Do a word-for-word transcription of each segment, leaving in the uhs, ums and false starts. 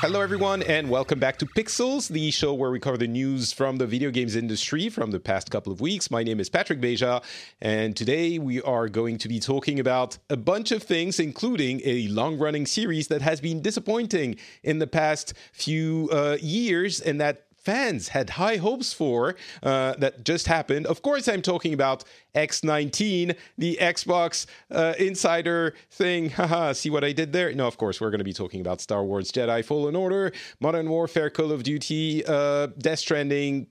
Hello everyone and welcome back to Pixels, the show where we cover the news from the video games industry from the past couple of weeks. My name is Patrick Beja and today we are going to be talking about a bunch of things, including a long-running series that has been disappointing in the past few uh, years and that fans had high hopes for, uh, that just happened. Of course, I'm talking about X nineteen, the Xbox uh, Insider thing. Haha, see what I did there? No, of course, we're going to be talking about Star Wars Jedi Fallen Order, Modern Warfare, Call of Duty, uh, Death Stranding,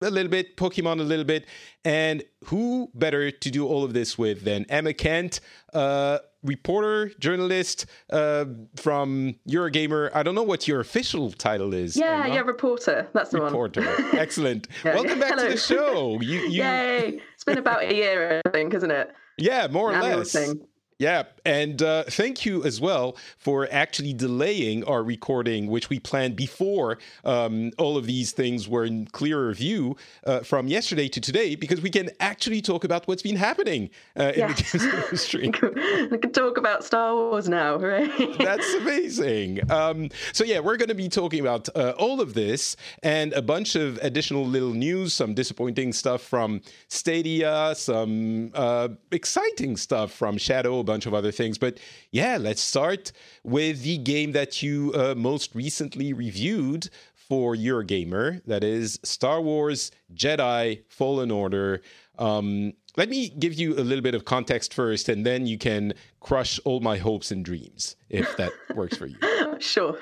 a little bit, Pokemon a little bit. And who better to do all of this with than Emma Kent, uh, reporter, journalist uh, from Eurogamer. I don't know what your official title is. Yeah, Emma. yeah, reporter. That's the reporter. one. Reporter. Excellent. yeah, Welcome yeah. back Hello. to the show. You, you... Yay. It's been about a year, I think, isn't it? Yeah, more or less. Thing. Yeah, and uh, thank you as well for actually delaying our recording, which we planned before um, all of these things were in clearer view uh, from yesterday to today, because we can actually talk about what's been happening uh, in yes. the games industry. We can talk about Star Wars now, right? That's amazing. Um, so yeah, we're going to be talking about uh, all of this and a bunch of additional little news, some disappointing stuff from Stadia, some uh, exciting stuff from Shadow, bunch of other things. But yeah, let's start with the game that you uh, most recently reviewed for Eurogamer, that is Star Wars Jedi Fallen Order. Um, let me give you a little bit of context first, and then you can crush all my hopes and dreams, if that works for you. Sure.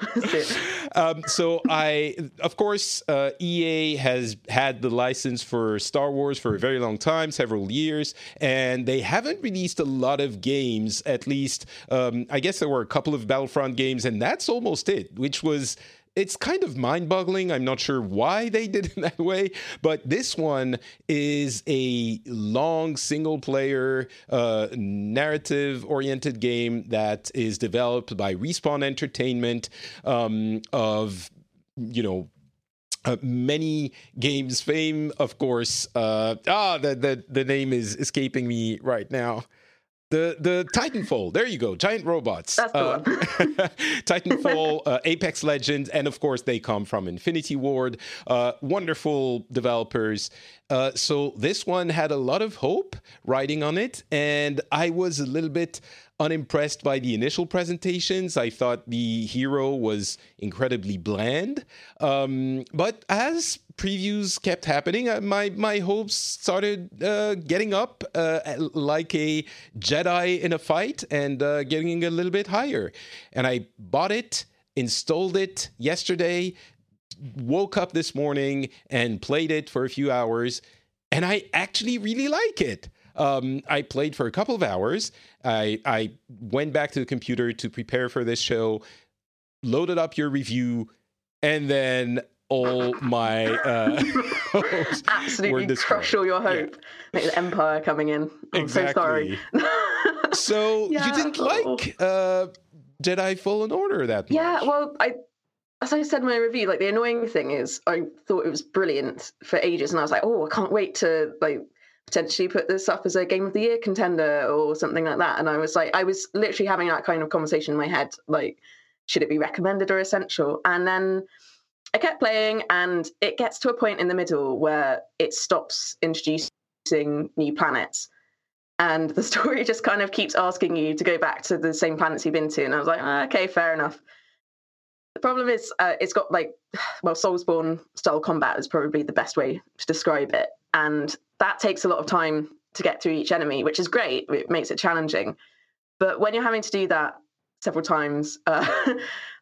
um, so I, of course, uh, E A has had the license for Star Wars for a very long time, several years, and they haven't released a lot of games, at least. Um, I guess there were a couple of Battlefront games, and that's almost it, which was... It's kind of mind-boggling. I'm not sure why they did it that way, but this one is a long single-player uh, narrative-oriented game that is developed by Respawn Entertainment um, of, you know, Uh, many games fame, of course. Uh, ah, the, the the name is escaping me right now. The the Titanfall, there you go, giant robots. That's the uh, one. Titanfall, uh, Apex Legends, and of course they come from Infinity Ward, uh, wonderful developers. Uh, so this one had a lot of hope riding on it, and I was a little bit unimpressed by the initial presentations. I thought the hero was incredibly bland, um, but as previews kept happening, uh, my my hopes started uh, getting up uh, like a Jedi in a fight and uh, getting a little bit higher. And I bought it, installed it yesterday, woke up this morning and played it for a few hours, and I actually really like it. Um, I played for a couple of hours. I, I went back to the computer to prepare for this show, loaded up your review, and then all my uh, hopes absolutely crush all your hope. Yeah. Like the Empire coming in. I'm exactly. so sorry. so yeah. you didn't like uh, Jedi Fallen Order that much? Yeah, well, I. As I said in my review, like the annoying thing is, I thought it was brilliant for ages, and I was like, oh, I can't wait to like. potentially put this up as a Game of the Year contender or something like that. And I was like, I was literally having that kind of conversation in my head, like, should it be recommended or essential? And then I kept playing, and it gets to a point in the middle where it stops introducing new planets. And the story just kind of keeps asking you to go back to the same planets you've been to. And I was like, oh, okay, fair enough. The problem is uh, it's got like, well, Soulsborne-style combat is probably the best way to describe it. And that takes a lot of time to get through each enemy, which is great. It makes it challenging. But when you're having to do that several times uh,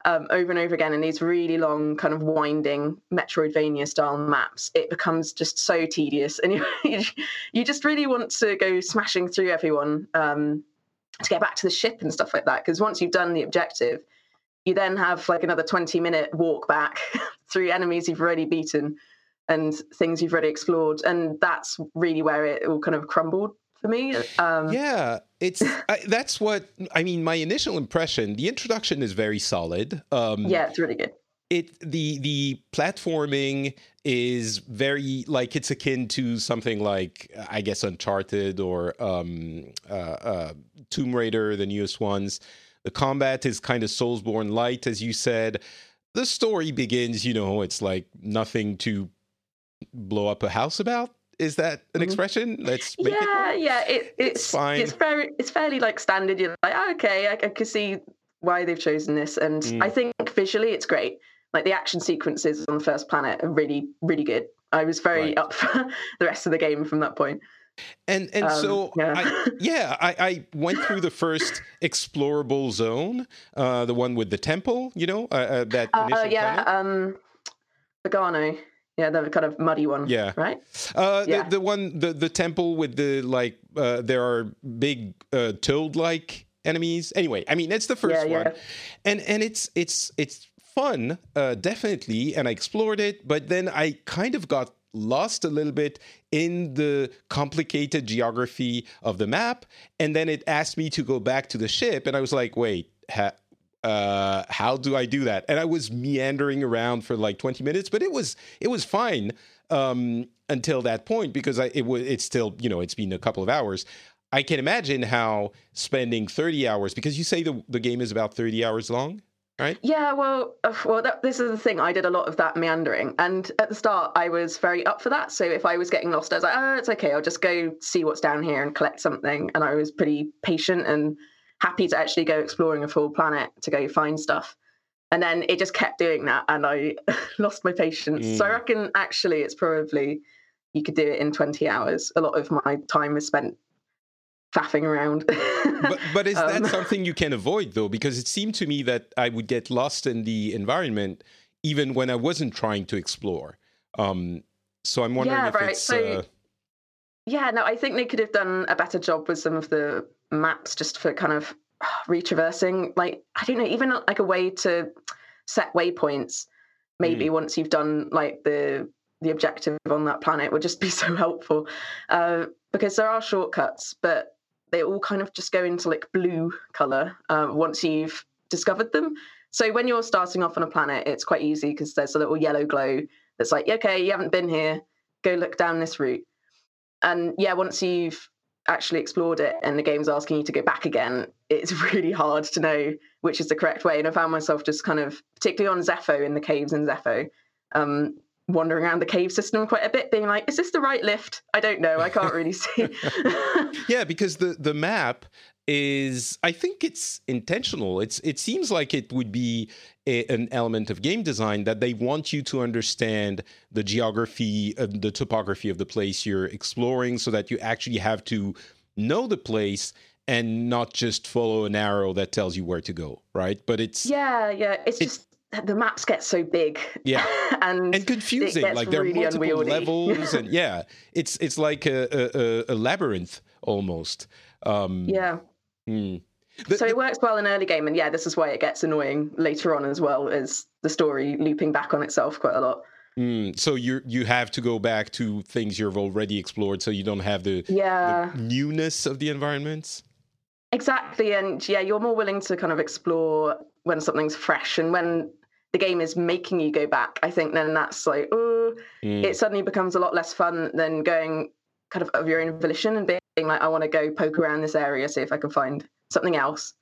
um, over and over again in these really long kind of winding Metroidvania-style maps, it becomes just so tedious. And you, you just really want to go smashing through everyone um, to get back to the ship and stuff like that. Because once you've done the objective, you then have like another twenty-minute walk back through enemies you've already beaten and things you've already explored, and that's really where it all kind of crumbled for me. Um, yeah, it's I, that's what I mean. My initial impression, the introduction is very solid. Um, yeah, it's really good. It the the platforming is very like it's akin to something like I guess Uncharted or um, uh, uh, Tomb Raider, the newest ones. The combat is kind of Soulsborne light, as you said. the story begins, you know, it's like nothing to blow up a house about. Is that an expression? Let's make yeah, it. Yeah, yeah. It, it's, it's fine. It's very, it's fairly like standard. You're like, oh, okay, I, I can see why they've chosen this, and mm. I think visually it's great. Like the action sequences on the first planet are really, really good. I was very right. up for the rest of the game from that point. And and um, so yeah, I, yeah I, I went through the first explorable zone, uh, the one with the temple. You know, uh, uh, that initial uh, yeah, planet. um, Pagano. Yeah, the kind of muddy one. Yeah, right. Uh, yeah. The, the one, the, the temple with the like, uh, there are big uh, toad-like enemies. Anyway, I mean, it's the first yeah, yeah. one, and and it's it's it's fun, uh, definitely. And I explored it, but then I kind of got lost a little bit in the complicated geography of the map, and then it asked me to go back to the ship, and I was like, wait. Ha- Uh, how do I do that? And I was meandering around for like twenty minutes, but it was it was fine um, until that point, because I, it was it's still, you know, it's been a couple of hours. I can imagine how spending thirty hours, because you say the, the game is about thirty hours long, right? Yeah, well, well, that, this is the thing. I did a lot of that meandering, and at the start I was very up for that. So if I was getting lost, I was like, oh, it's okay. I'll just go see what's down here and collect something. And I was pretty patient and happy to actually go exploring a full planet to go find stuff. And then it just kept doing that, and I lost my patience. Mm. So I reckon actually it's probably, you could do it in twenty hours. A lot of my time is spent faffing around. But, but is um, that something you can avoid, though? Because it seemed to me that I would get lost in the environment even when I wasn't trying to explore. Um, so I'm wondering yeah, if right. it's... So, uh... Yeah, no, I think they could have done a better job with some of the maps, just for kind of uh, retraversing, like, I don't know, even like a way to set waypoints, maybe mm. once you've done like the the objective on that planet, would just be so helpful, uh, because there are shortcuts, but they all kind of just go into like blue color uh, once you've discovered them. So when you're starting off on a planet, it's quite easy because there's a little yellow glow that's like, okay, you haven't been here, go look down this route. And yeah, once you've actually explored it and the game's asking you to go back again, it's really hard to know which is the correct way. And I found myself just kind of, particularly on Zepho, in the caves in Zepho, um, wandering around the cave system quite a bit, being like, is this the right lift? I don't know. I can't really see. Yeah, because the, the map is, I think it's intentional. It's It seems like it would be a, an element of game design that they want you to understand the geography, uh, the topography of the place you're exploring, so that you actually have to know the place and not just follow an arrow that tells you where to go, right? But it's... Yeah, yeah. It's it, just... The maps get so big, yeah, and, and confusing. It gets like there really are multiple unwieldy levels, and yeah, it's it's like a, a, a labyrinth almost. Um, yeah, mm. the, so it the, works well in early game, and yeah, this is why it gets annoying later on as well, as the story looping back on itself quite a lot. Mm, so you you have to go back to things you've already explored, so you don't have the, yeah. the newness of the environments. Exactly, and yeah, you're more willing to kind of explore when something's fresh, and when the game is making you go back, I think then that's like, oh, mm. it suddenly becomes a lot less fun than going kind of of your own volition and being like, I want to go poke around this area, see if I can find something else.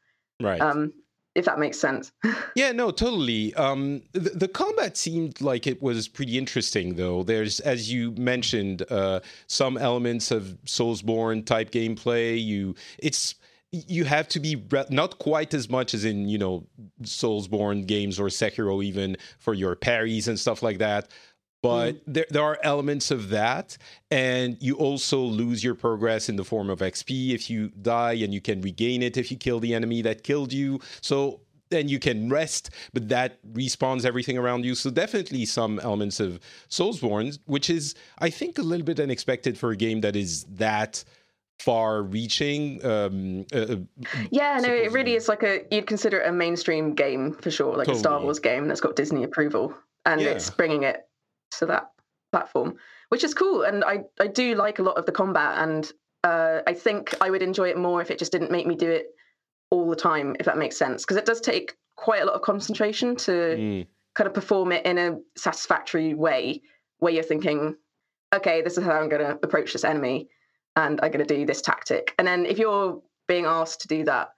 Right. Um, if that makes sense. Yeah, no, totally. Um, the, the combat seemed like it was pretty interesting, though. There's, as you mentioned, uh, some elements of Soulsborne type gameplay. You, it's, You have to be re- not quite as much as in, you know, Soulsborne games or Sekiro, even for your parries and stuff like that. But mm-hmm. there, there are elements of that. And you also lose your progress in the form of X P if you die, and you can regain it if you kill the enemy that killed you. So then you can rest, but that respawns everything around you. So definitely some elements of Soulsborne, which is, I think, a little bit unexpected for a game that is that far-reaching. Um, uh, yeah, no, supposedly. It really is like a, you'd consider it a mainstream game for sure, like totally. A Star Wars game that's got Disney approval, and yeah. it's bringing it to that platform, which is cool. And I, I do like a lot of the combat, and uh, I think I would enjoy it more if it just didn't make me do it all the time, if that makes sense, because it does take quite a lot of concentration to mm. kind of perform it in a satisfactory way, where you're thinking, okay, this is how I'm going to approach this enemy, and I'm going to do this tactic. And then if you're being asked to do that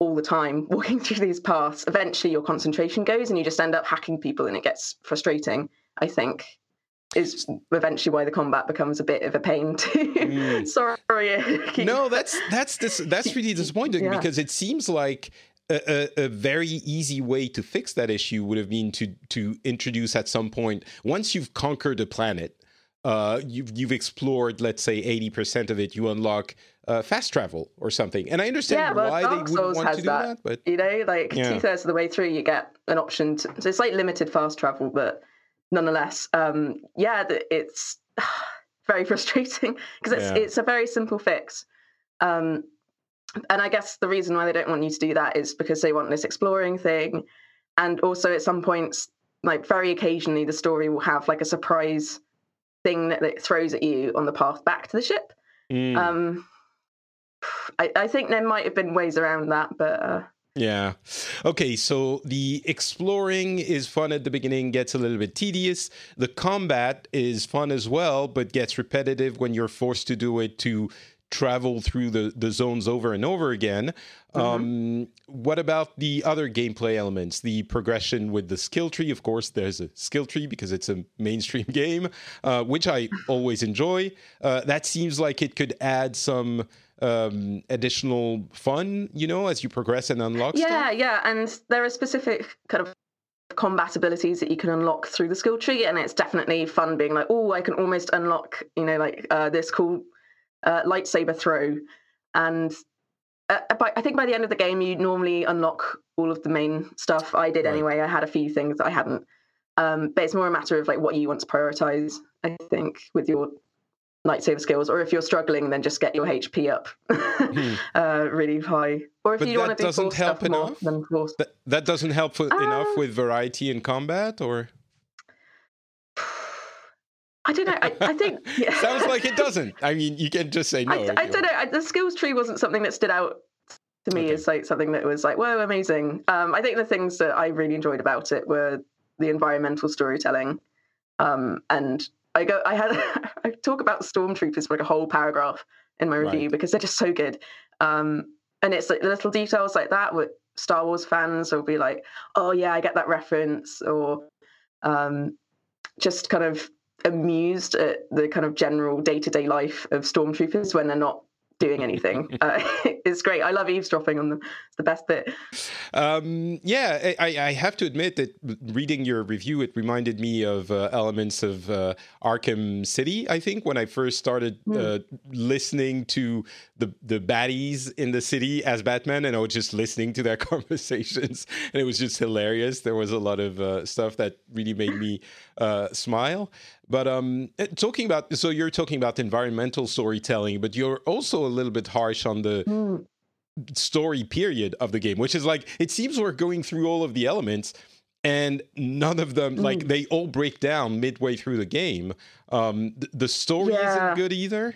all the time walking through these paths, eventually your concentration goes and you just end up hacking people, and it gets frustrating, I think, is eventually why the combat becomes a bit of a pain too. Mm. Sorry. No, that's that's dis- that's really disappointing yeah. because it seems like A, a, a very easy way to fix that issue would have been to to introduce at some point, once you've conquered a planet, uh, you've, you've explored, let's say, eighty percent of it, you unlock uh, fast travel or something. And I understand yeah, well, why Dark they would want to do that. that but you know, like yeah. two-thirds of the way through, you get an option. To, so it's like limited fast travel, but nonetheless, um, yeah, it's very frustrating because it's, yeah. it's a very simple fix. Um And I guess the reason why they don't want you to do that is because they want this exploring thing. And also at some points, like very occasionally, the story will have like a surprise thing that it throws at you on the path back to the ship. Mm. Um, I, I think there might have been ways around that, but... Uh, yeah. Okay, so the exploring is fun at the beginning, gets a little bit tedious. The combat is fun as well, but gets repetitive when you're forced to do it to... travel through the, the zones over and over again. Mm-hmm. Um, what about the other gameplay elements? The progression with the skill tree. Of course, there's a skill tree because it's a mainstream game, uh, which I always enjoy. Uh, that seems like it could add some um, additional fun, you know, as you progress and unlock yeah, stuff. Yeah, yeah. And there are specific kind of combat abilities that you can unlock through the skill tree. And it's definitely fun being like, oh, I can almost unlock, you know, like uh, this cool... Uh, lightsaber throw, and uh, by, I think by the end of the game you normally unlock all of the main stuff. I did right. anyway. I had a few things that I hadn't, um, but it's more a matter of like what you want to prioritize, I think, with your lightsaber skills. Or if you're struggling, then just get your H P up hmm. uh, really high. Or if but you want to do force help stuff enough? More than force. That, that doesn't help for, um, enough with variety in combat, or. I don't know. I, I think yeah. sounds like it doesn't. I mean, you can just say no. I, I don't know. I, the skills tree wasn't something that stood out to me okay. as like something that was like, whoa, amazing. Um, I think the things that I really enjoyed about it were the environmental storytelling. Um, and I go, I had, I talk about stormtroopers for like a whole paragraph in my review right. because they're just so good. Um, and it's like little details like that. With Star Wars fans will be like, oh yeah, I get that reference, or um, just kind of. Amused at the kind of general day-to-day life of stormtroopers when they're not doing anything. Uh, it's great. I love eavesdropping on them. It's the best bit. Um, yeah, I, I have to admit that reading your review, it reminded me of uh, elements of uh, Arkham City, I think, when I first started mm. uh, listening to the, the baddies in the city as Batman, and I was just listening to their conversations, and it was just hilarious. There was a lot of uh, stuff that really made me uh, smile. But um, talking about, so you're talking about environmental storytelling, but you're also a little bit harsh on the mm. story period of the game, which is like, it seems we're going through all of the elements and none of them, mm. like they all break down midway through the game. Um, th- the story yeah. isn't good either.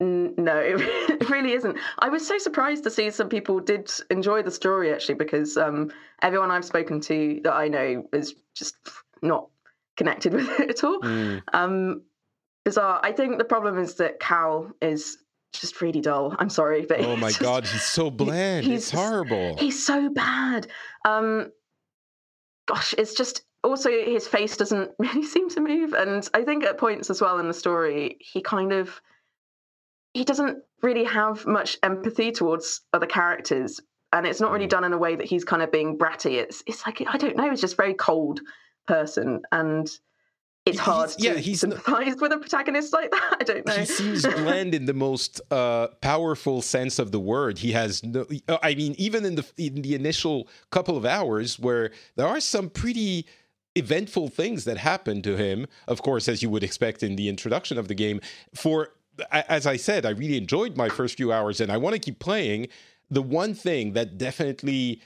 No, it really isn't. I was so surprised to see some people did enjoy the story actually, because um, everyone I've spoken to that I know is just not connected with it at all. Mm. Um, bizarre. I think the problem is that Cal is just really dull. I'm sorry, but oh my just, god, he's so bland. He, he's, it's horrible. He's so bad. Um, gosh, it's just also his face doesn't really seem to move, and I think at points as well in the story, he kind of he doesn't really have much empathy towards other characters, and it's not really mm. done in a way that he's kind of being bratty. It's it's like I don't know. It's just very cold. Person, and it's hard he's, to yeah, he's sympathize not, with a protagonist like that. I don't know. He seems bland in the most uh, powerful sense of the word. He has no. I mean, even in the in the initial couple of hours, where there are some pretty eventful things that happen to him. Of course, as you would expect in the introduction of the game. For as I said, I really enjoyed my first few hours, and I want to keep playing. The one thing that definitely.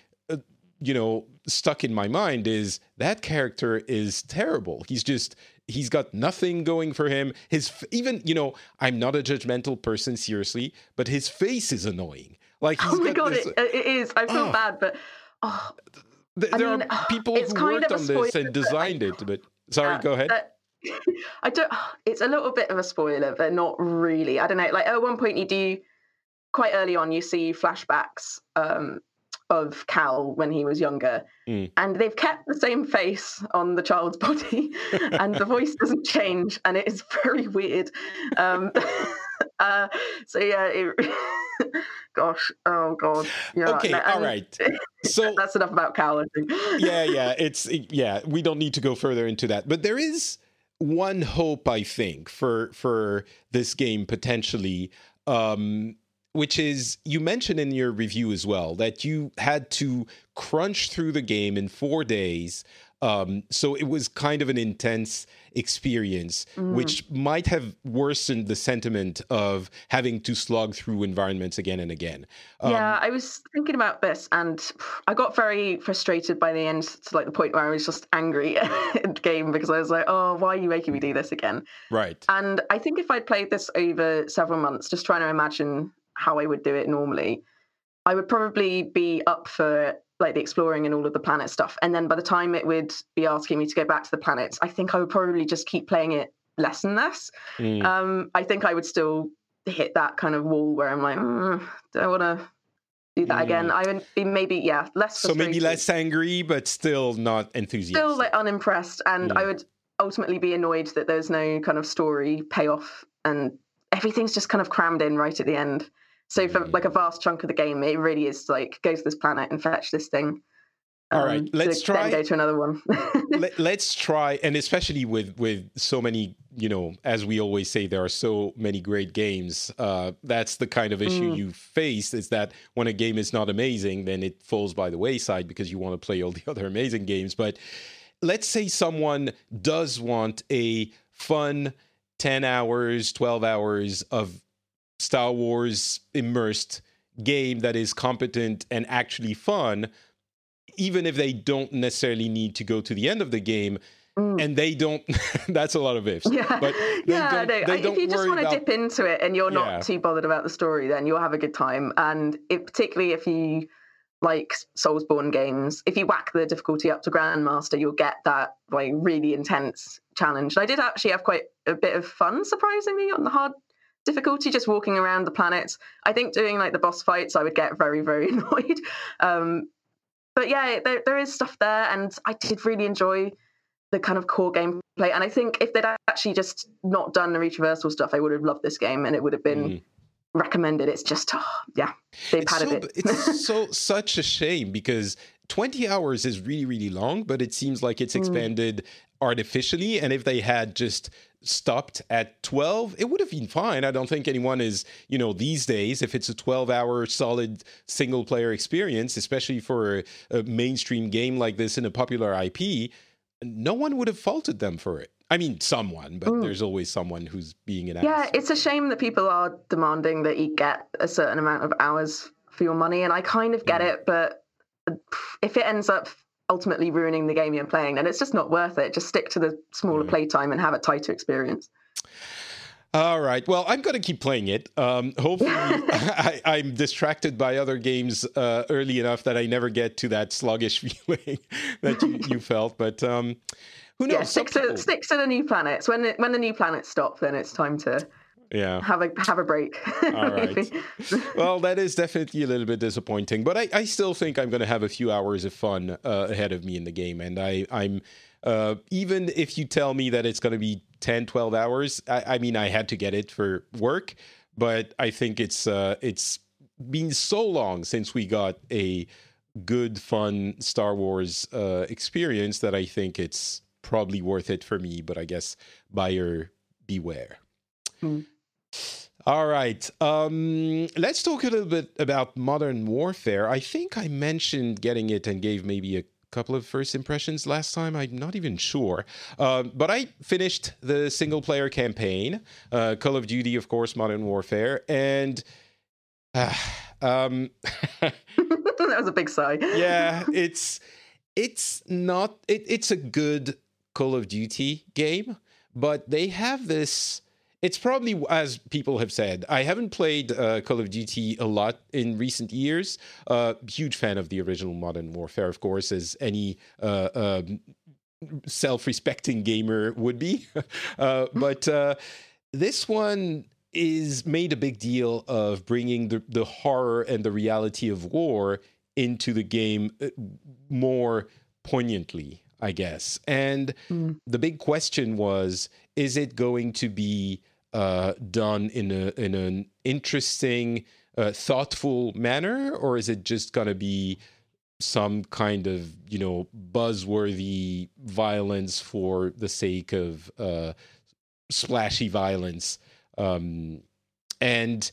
You know, stuck in my mind is that character is terrible. He's just, he's got nothing going for him. His, even, you know, I'm not a judgmental person, seriously, but his face is annoying. Like, he's oh my God, this, it, it is. I feel oh, bad, but, oh. Th- there I mean, are people who worked on spoiler, this and designed it, but sorry, uh, go ahead. That, I don't, it's a little bit of a spoiler, but not really. I don't know. Like, at one point you do quite early on, you see flashbacks um, of Cal when he was younger, mm. and they've kept the same face on the child's body, and the voice doesn't change, and it is very weird. Um, uh, so yeah, it, gosh, oh god. Yeah, okay, and, all right. So that's enough about Cal, I think. yeah, yeah, it's yeah. We don't need to go further into that, but there is one hope, I think, for for this game potentially. Um, Which is, you mentioned in your review as well that you had to crunch through the game in four days. Um, so it was kind of an intense experience, mm. which might have worsened the sentiment of having to slog through environments again and again. Um, yeah, I was thinking about this, and I got very frustrated by the end, to like the point where I was just angry at the game, because I was like, oh, why are you making me do this again? Right. And I think if I'd played this over several months, just trying to imagine how I would do it normally, I would probably be up for like the exploring and all of the planet stuff. And then by the time it would be asking me to go back to the planets, I think I would probably just keep playing it less and less. Mm. Um, I think I would still hit that kind of wall where I'm like, mm, do I want to do that mm. again? I would be maybe, yeah, less frustrated. So maybe less angry, but still not enthusiastic. Still like unimpressed. And mm. I would ultimately be annoyed that there's no kind of story payoff and everything's just kind of crammed in right at the end. So for like a vast chunk of the game, it really is like, go to this planet and fetch this thing. Um, All right, let's try. Then go to another one. Let, let's try, and especially with with so many, you know, as we always say, there are so many great games. Uh, that's the kind of issue mm. you face, is that when a game is not amazing, then it falls by the wayside because you want to play all the other amazing games. But let's say someone does want a fun ten hours, twelve hours of Star Wars immersed game that is competent and actually fun, even if they don't necessarily need to go to the end of the game. Mm. And they don't, that's a lot of ifs. Yeah, but yeah, no, I, if you just want to about, dip into it and you're not yeah. too bothered about the story, then you'll have a good time. And it, particularly if you like Soulsborne games, if you whack the difficulty up to Grandmaster, you'll get that like really intense challenge. And I did actually have quite a bit of fun, surprisingly, on the hard difficulty, just walking around the planet. I think doing like the boss fights, I would get very, very annoyed. Um, but yeah, there, there is stuff there, and I did really enjoy the kind of core gameplay. And I think if they'd actually just not done the retraversal stuff, I would have loved this game, and it would have been mm. recommended. It's just, oh, yeah, they've it's padded so, it. It's so such a shame, because twenty hours is really, really long, but it seems like it's expanded mm. artificially. And if they had just stopped at twelve, it would have been fine. I don't think anyone is, you know, these days, if it's a twelve hour solid single player experience, especially for a, a mainstream game like this in a popular I P, no one would have faulted them for it. I mean, someone, but mm. there's always someone who's being an ass. Yeah, it's a shame that people are demanding that you get a certain amount of hours for your money. And I kind of get mm. it, but if it ends up ultimately ruining the game you're playing, then it's just not worth it. Just stick to the smaller mm. playtime and have a tighter experience. All right. Well, I'm going to keep playing it. Um, hopefully, I, I'm distracted by other games uh, early enough that I never get to that sluggish feeling that you, you felt. But um, who knows? Yeah, stick, to, stick to the new planets. When it, when the new planets stop, then it's time to... Yeah. Have a have a break. All right. Well, that is definitely a little bit disappointing, but I, I still think I'm going to have a few hours of fun uh, ahead of me in the game. And I, I'm uh, even if you tell me that it's going to be ten, twelve hours, I, I mean, I had to get it for work, but I think it's uh, it's been so long since we got a good, fun Star Wars uh, experience that I think it's probably worth it for me. But I guess buyer beware. Mm. All right. Um, let's talk a little bit about Modern Warfare. I think I mentioned getting it and gave maybe a couple of first impressions last time. I'm not even sure. Uh, but I finished the single-player campaign, uh, Call of Duty, of course, Modern Warfare, and... Uh, um, that was a big sigh. Yeah, it's, it's not... It, it's a good Call of Duty game, but they have this... It's probably, as people have said, I haven't played uh, Call of Duty a lot in recent years. Uh, huge fan of the original Modern Warfare, of course, as any uh, um, self-respecting gamer would be. uh, but uh, this one is made a big deal of bringing the, the horror and the reality of war into the game more poignantly, I guess. And mm. the big question was, is it going to be uh, done in a in an interesting, uh, thoughtful manner, or is it just going to be some kind of, you know, buzzworthy violence for the sake of uh, splashy violence? Um, and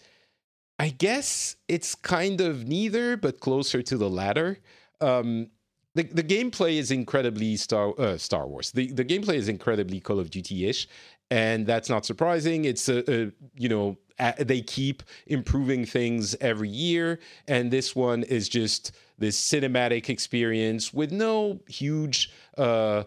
I guess it's kind of neither, but closer to the latter. Um, the, the gameplay is incredibly Star uh, Star Wars. The the gameplay is incredibly Call of Duty-ish, and that's not surprising. It's a, a you know a, they keep improving things every year, and this one is just this cinematic experience with no huge uh,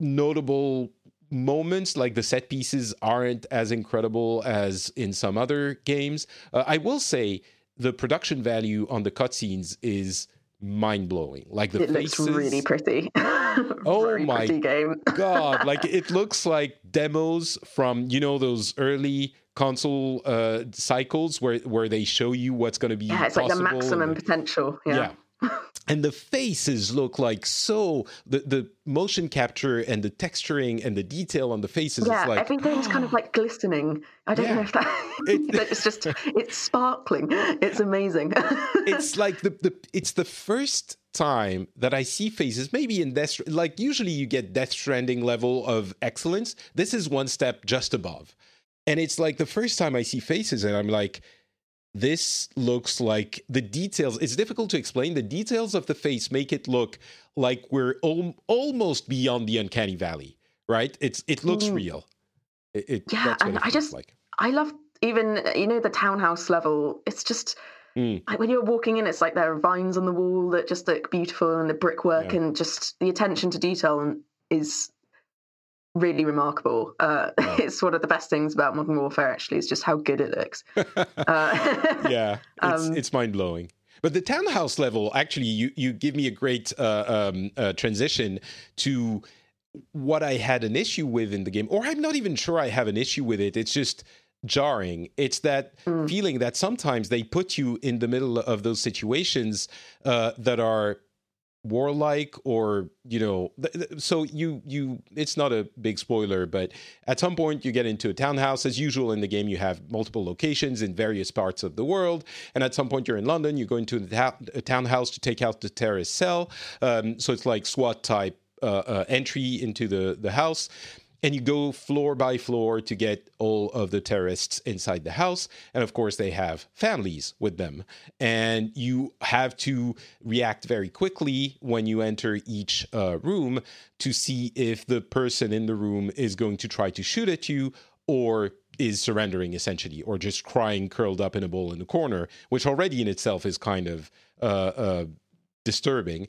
notable moments. Like, the set pieces aren't as incredible as in some other games. Uh, I will say the production value on the cutscenes is mind-blowing. Like, the it faces looks really pretty. Oh my pretty game. God! Like, it looks like demos from, you know, those early console uh, cycles where where they show you what's going to be. Yeah, it's possible. Like the maximum and, potential. Yeah. yeah. And the faces look like so, the, the motion capture and the texturing and the detail on the faces. Yeah, is like, everything's kind of like glistening. I don't yeah. know if that, it, but it's just, it's sparkling. It's amazing. It's like the, the, it's the first time that I see faces, maybe in Death, like usually you get Death Stranding level of excellence. This is one step just above. And it's like the first time I see faces and I'm like, this looks like the details. It's difficult to explain. The details of the face make it look like we're al- almost beyond the uncanny valley, right? It's it looks mm. real. It, it, yeah, that's what and it I just like. I love even you know the townhouse level. It's just mm. like when you're walking in, it's like there are vines on the wall that just look beautiful, and the brickwork yeah. and just the attention to detail is really remarkable. Uh, oh. It's one of the best things about Modern Warfare, actually, is just how good it looks. Uh, yeah, it's, um, it's mind-blowing. But the townhouse level, actually, you, you give me a great uh, um, uh, transition to what I had an issue with in the game, or I'm not even sure I have an issue with it. It's just jarring. It's that mm. feeling that sometimes they put you in the middle of those situations uh, that are warlike, or you know th- th- so you you it's not a big spoiler, but at some point you get into a townhouse. As usual in the game, you have multiple locations in various parts of the world, and at some point you're in London, you go into a, ta- a townhouse to take out the terrorist cell, um so it's like SWAT type uh, uh entry into the the house, and you go floor by floor to get all of the terrorists inside the house. And of course, they have families with them. And you have to react very quickly when you enter each uh, room to see if the person in the room is going to try to shoot at you or is surrendering, essentially, or just crying curled up in a ball in the corner, which already in itself is kind of uh, uh, disturbing.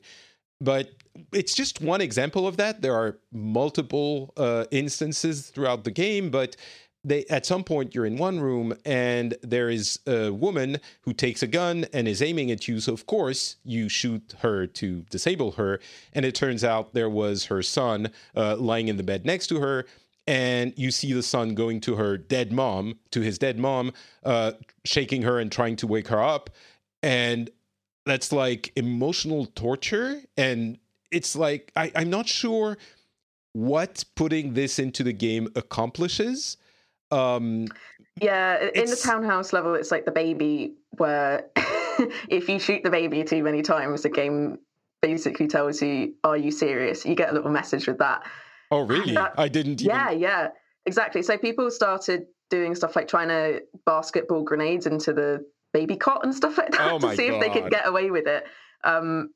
But it's just one example of that. There are multiple uh, instances throughout the game, but they, at some point you're in one room and there is a woman who takes a gun and is aiming at you. So, of course, you shoot her to disable her. And it turns out there was her son uh, lying in the bed next to her. And you see the son going to her dead mom, to his dead mom, uh, shaking her and trying to wake her up. And that's like emotional torture. And it's like, I, I'm not sure what putting this into the game accomplishes. Um, yeah, in the townhouse level, it's like the baby, where if you shoot the baby too many times, the game basically tells you, are you serious? You get a little message with that. Oh, really? That, I didn't even... Yeah, yeah, exactly. So people started doing stuff like trying to basketball grenades into the baby cot and stuff like that oh to see God. If they could get away with it. Um,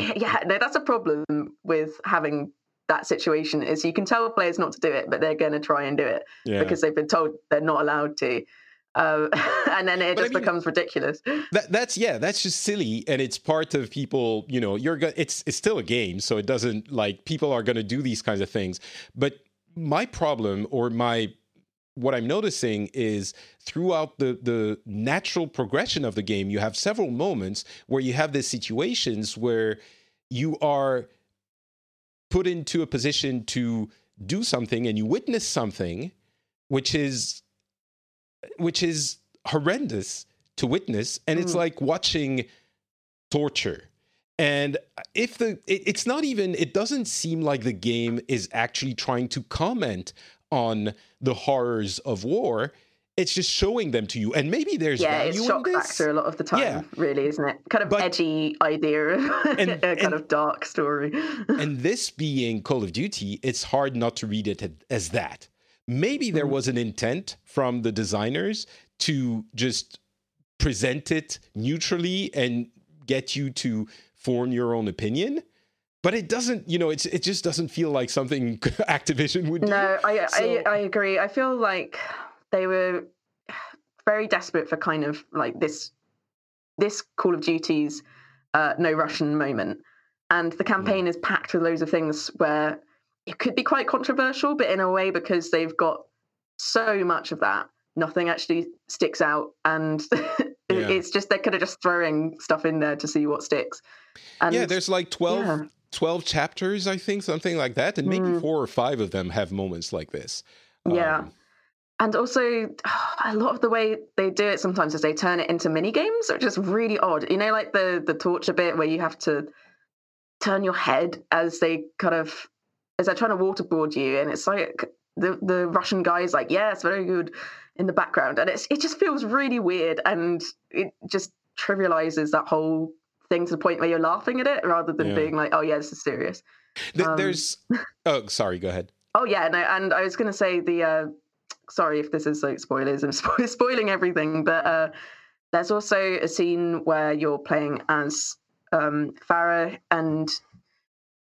yeah, no, that's a problem with having that situation, is you can tell players not to do it, but they're going to try and do it yeah. because they've been told they're not allowed to. Um, and then it but just I mean, becomes ridiculous. That, that's, yeah, that's just silly. And it's part of people, you know, you're go- it's it's still a game, so it doesn't, like, people are going to do these kinds of things. But my problem, or my what I'm noticing, is throughout the, the natural progression of the game, you have several moments where you have these situations where you are put into a position to do something and you witness something, which is which is horrendous to witness, and it's like watching torture. And if the it, it's not even it doesn't seem like the game is actually trying to comment on the horrors of war. It's just showing them to you, and maybe there's yeah, value it's shock in this. Factor a lot of the time, yeah. really, isn't it? Kind of but, edgy idea, and, a kind and, of dark story. And this being Call of Duty, it's hard not to read it as that. Maybe there mm. was an intent from the designers to just present it neutrally and get you to form your own opinion. But it doesn't, you know, it's it just doesn't feel like something Activision would do. No, I, so, I, I agree. I feel like... They were very desperate for kind of like this this Call of Duty's uh, no Russian moment. And the campaign yeah. is packed with loads of things where it could be quite controversial, but in a way, because they've got so much of that, nothing actually sticks out. And it, yeah. it's just, they're kind of just throwing stuff in there to see what sticks. And yeah, there's like twelve, yeah. twelve chapters, I think, something like that. And maybe mm. four or five of them have moments like this. Yeah. Um, And also, a lot of the way they do it sometimes is they turn it into mini games, which is really odd. You know, like the the torture bit where you have to turn your head as they kind of as they're trying to waterboard you, and it's like the the Russian guy is like, "Yes, very good," in the background, and it's it just feels really weird, and it just trivializes that whole thing to the point where you're laughing at it rather than yeah. being like, "Oh yeah, this is serious." Th- um, there's oh, sorry, go ahead. Oh yeah, no, and I was going to say the. Uh, Sorry if this is like spoilers, I'm spo- spoiling everything, but uh, there's also a scene where you're playing as um, Farah, and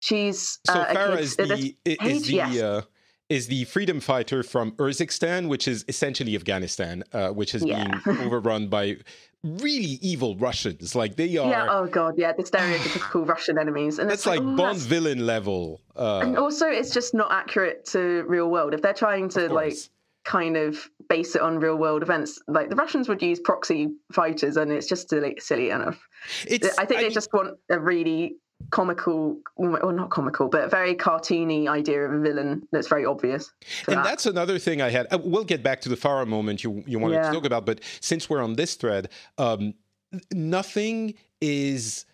she's... Uh, so Farah is, is, is, yes. uh, is the freedom fighter from Urzikstan, which is essentially Afghanistan, uh, which has yeah. been overrun by really evil Russians. Like, they are... Yeah, oh God, yeah, the stereotypical Russian enemies. And that's it's like, like oh, Bond that's... villain level. Uh, and also, it's just not accurate to real world. If they're trying to, like... kind of base it on real world events, like the Russians would use proxy fighters, and it's just silly, silly enough. It's, I think I they mean, just want a really comical, or not comical, but a very cartoony idea of a villain that's very obvious. And that. that's another thing I had. We'll get back to the Farah moment you you wanted yeah. to talk about, but since we're on this thread, um, nothing is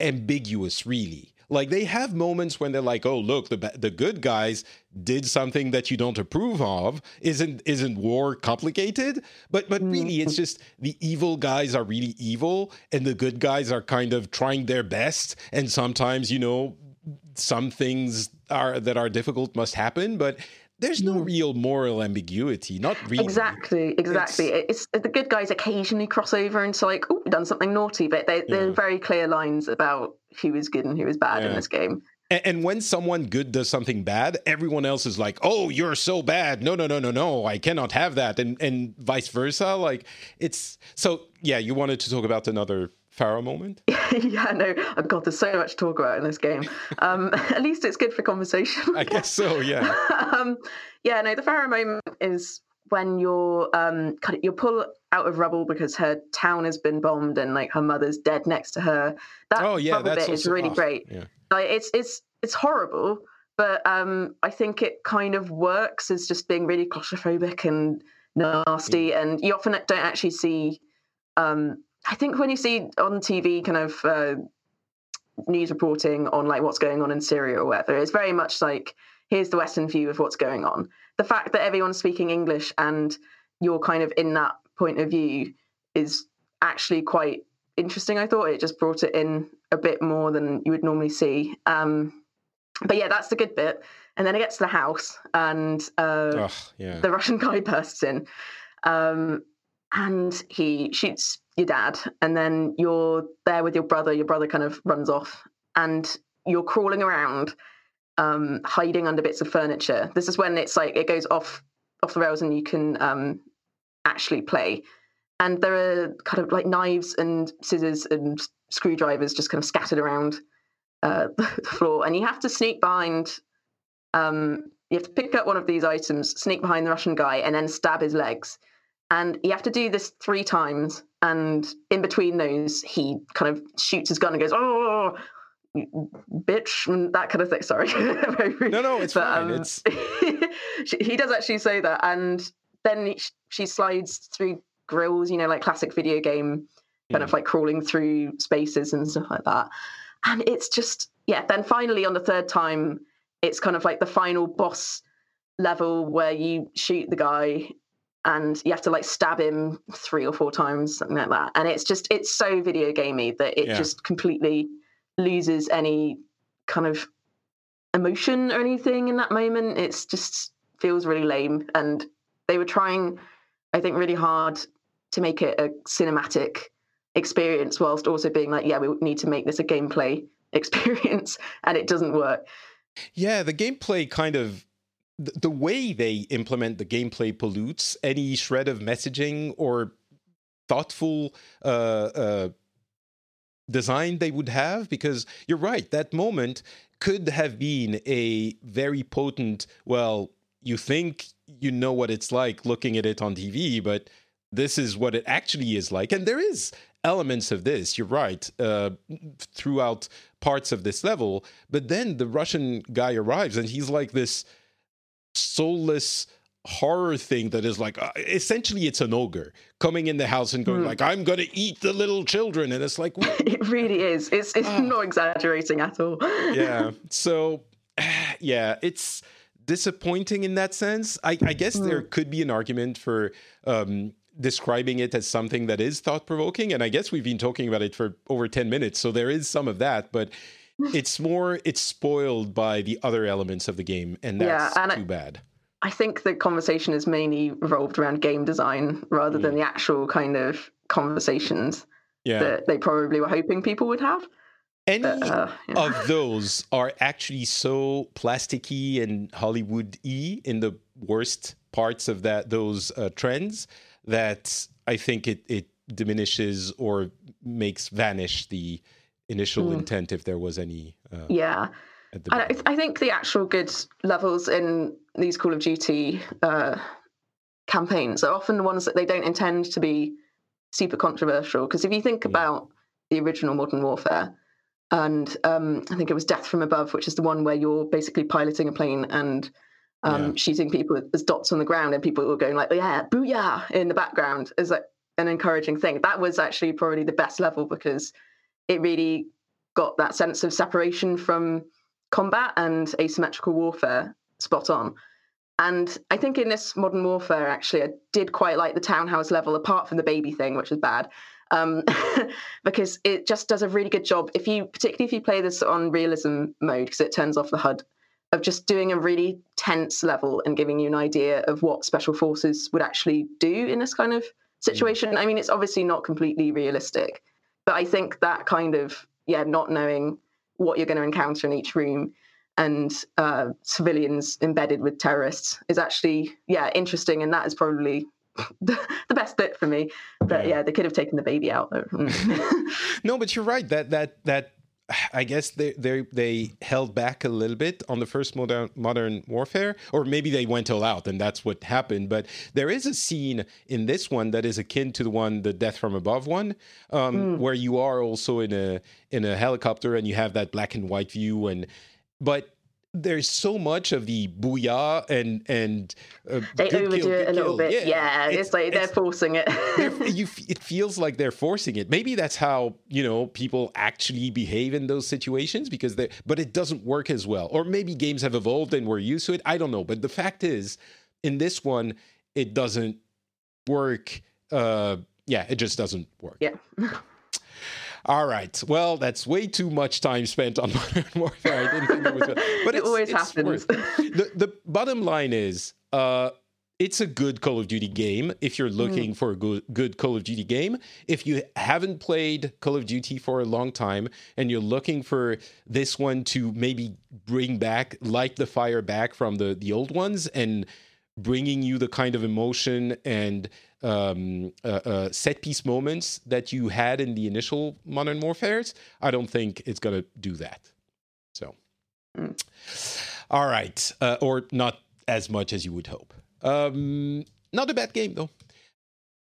ambiguous, really. Like, they have moments when they're like, "Oh, look, the the good guys did something that you don't approve of. Isn't isn't war complicated?" But but really, it's just the evil guys are really evil, and the good guys are kind of trying their best. And sometimes, you know, some things are that are difficult must happen, but there's no real moral ambiguity, not really. Exactly, exactly. It's, it's the good guys occasionally cross over into like, "Oh, done something naughty," but they, yeah. there are very clear lines about who is good and who is bad yeah. in this game. And, and when someone good does something bad, everyone else is like, "Oh, you're so bad! No, no, no, no, no! I cannot have that!" And and vice versa. Like, it's so. Yeah, you wanted to talk about another Farah moment? yeah, no. Oh God, there's so much to talk about in this game. Um, at least it's good for conversation. I guess so. Yeah. um, yeah. No, the Farah moment is when you're um, kind of, you're pulled out of rubble because her town has been bombed and like her mother's dead next to her. That oh, yeah, rubble bit is really awesome. Great. Yeah. Like it's it's it's horrible, but um, I think it kind of works as just being really claustrophobic and nasty, yeah. and you often don't actually see. Um, I think when you see on T V kind of uh, news reporting on like what's going on in Syria or whatever, it's very much like, here's the Western view of what's going on. The fact that everyone's speaking English and you're kind of in that point of view is actually quite interesting, I thought. It just brought it in a bit more than you would normally see. Um, but yeah, that's the good bit. And then it gets to the house and uh, oh, yeah. the Russian guy bursts in. Um, and he shoots your dad, and then you're there with your brother. Your brother kind of runs off, and you're crawling around, um, hiding under bits of furniture. This is when it's like it goes off off the rails, and you can um, actually play. And there are kind of like knives and scissors and screwdrivers just kind of scattered around uh, the floor, and you have to sneak behind. Um, you have to pick up one of these items, sneak behind the Russian guy, and then stab his legs. And you have to do this three times. And in between those, he kind of shoots his gun and goes, "Oh, bitch," and that kind of thing. Sorry. Very rude. No, no, it's but, fine. Um, it's... he does actually say that. And then she slides through grills, you know, like classic video game kind mm. of like crawling through spaces and stuff like that. And it's just, yeah, then finally on the third time, it's kind of like the final boss level where you shoot the guy and you have to like stab him three or four times, something like that. And it's just, it's so video gamey that it yeah. just completely loses any kind of emotion or anything in that moment. It's just feels really lame. And they were trying, I think, really hard to make it a cinematic experience whilst also being like, yeah, we need to make this a gameplay experience, and it doesn't work. Yeah, the gameplay kind of, the way they implement the gameplay pollutes any shred of messaging or thoughtful uh, uh, design they would have, because you're right, that moment could have been a very potent, well, you think you know what it's like looking at it on T V, but this is what it actually is like. And there is elements of this, you're right, uh, throughout parts of this level. But then the Russian guy arrives and he's like this soulless horror thing that is like, uh, essentially it's an ogre coming in the house and going mm. like, I'm going to eat the little children. And it's like... What? It really is. It's, it's ah. not exaggerating at all. yeah. So, yeah, it's... disappointing in that sense. I, I guess mm. there could be an argument for um, describing it as something that is thought-provoking, and I guess we've been talking about it for over ten minutes, so there is some of that, but it's more, it's spoiled by the other elements of the game, and that's yeah, and too I, bad. I think the conversation is mainly revolved around game design rather mm. than the actual kind of conversations yeah. that they probably were hoping people would have. Any but, uh, yeah. of those are actually so plasticky and Hollywood-y in the worst parts of that those uh, trends that I think it, it diminishes or makes vanish the initial mm. intent, if there was any. Uh, yeah. At the I, I think the actual good levels in these Call of Duty uh, campaigns are often the ones that they don't intend to be super controversial. Because if you think yeah. about the original Modern Warfare... And um, I think it was Death from Above, which is the one where you're basically piloting a plane and um, yeah. shooting people as dots on the ground, and people were going like, yeah, booyah, in the background, is like an encouraging thing. That was actually probably the best level because it really got that sense of separation from combat and asymmetrical warfare spot on. And I think in this Modern Warfare, actually, I did quite like the townhouse level, apart from the baby thing, which is bad. Um, because it just does a really good job, if you particularly if you play this on realism mode, because it turns off the H U D, of just doing a really tense level and giving you an idea of what special forces would actually do in this kind of situation. I mean, it's obviously not completely realistic, but I think that kind of, yeah, not knowing what you're going to encounter in each room and uh, civilians embedded with terrorists is actually, yeah, interesting, and that is probably... the best bit for me. But yeah, yeah they could have taken the baby out. No, but you're right. That that that I guess they they they held back a little bit on the first modern modern warfare, or maybe they went all out and that's what happened. But there is a scene in this one that is akin to the one, the Death from Above one, um, mm. where you are also in a in a helicopter and you have that black and white view, and but. There's so much of the booyah and and uh, they overdo kill, it a little kill. bit. Yeah, yeah it's, it's like they're it's, forcing it. they're, you, it feels like they're forcing it. Maybe that's how you know people actually behave in those situations, because they. But it doesn't work as well. Or maybe games have evolved and we're used to it. I don't know. But the fact is, in this one, it doesn't work. Uh, yeah, it just doesn't work. Yeah. All right. Well, that's way too much time spent on Modern Warfare. I didn't think that was good. But it it's, always it's happens. Worth it. The, the bottom line is uh, it's a good Call of Duty game if you're looking mm. for a good, good Call of Duty game. If you haven't played Call of Duty for a long time and you're looking for this one to maybe bring back, light the fire back from the, the old ones and bringing you the kind of emotion and... Um, uh, uh, set-piece moments that you had in the initial Modern Warfares, I don't think it's going to do that. So, mm. all right. Uh, or not as much as you would hope. Um, not a bad game, though.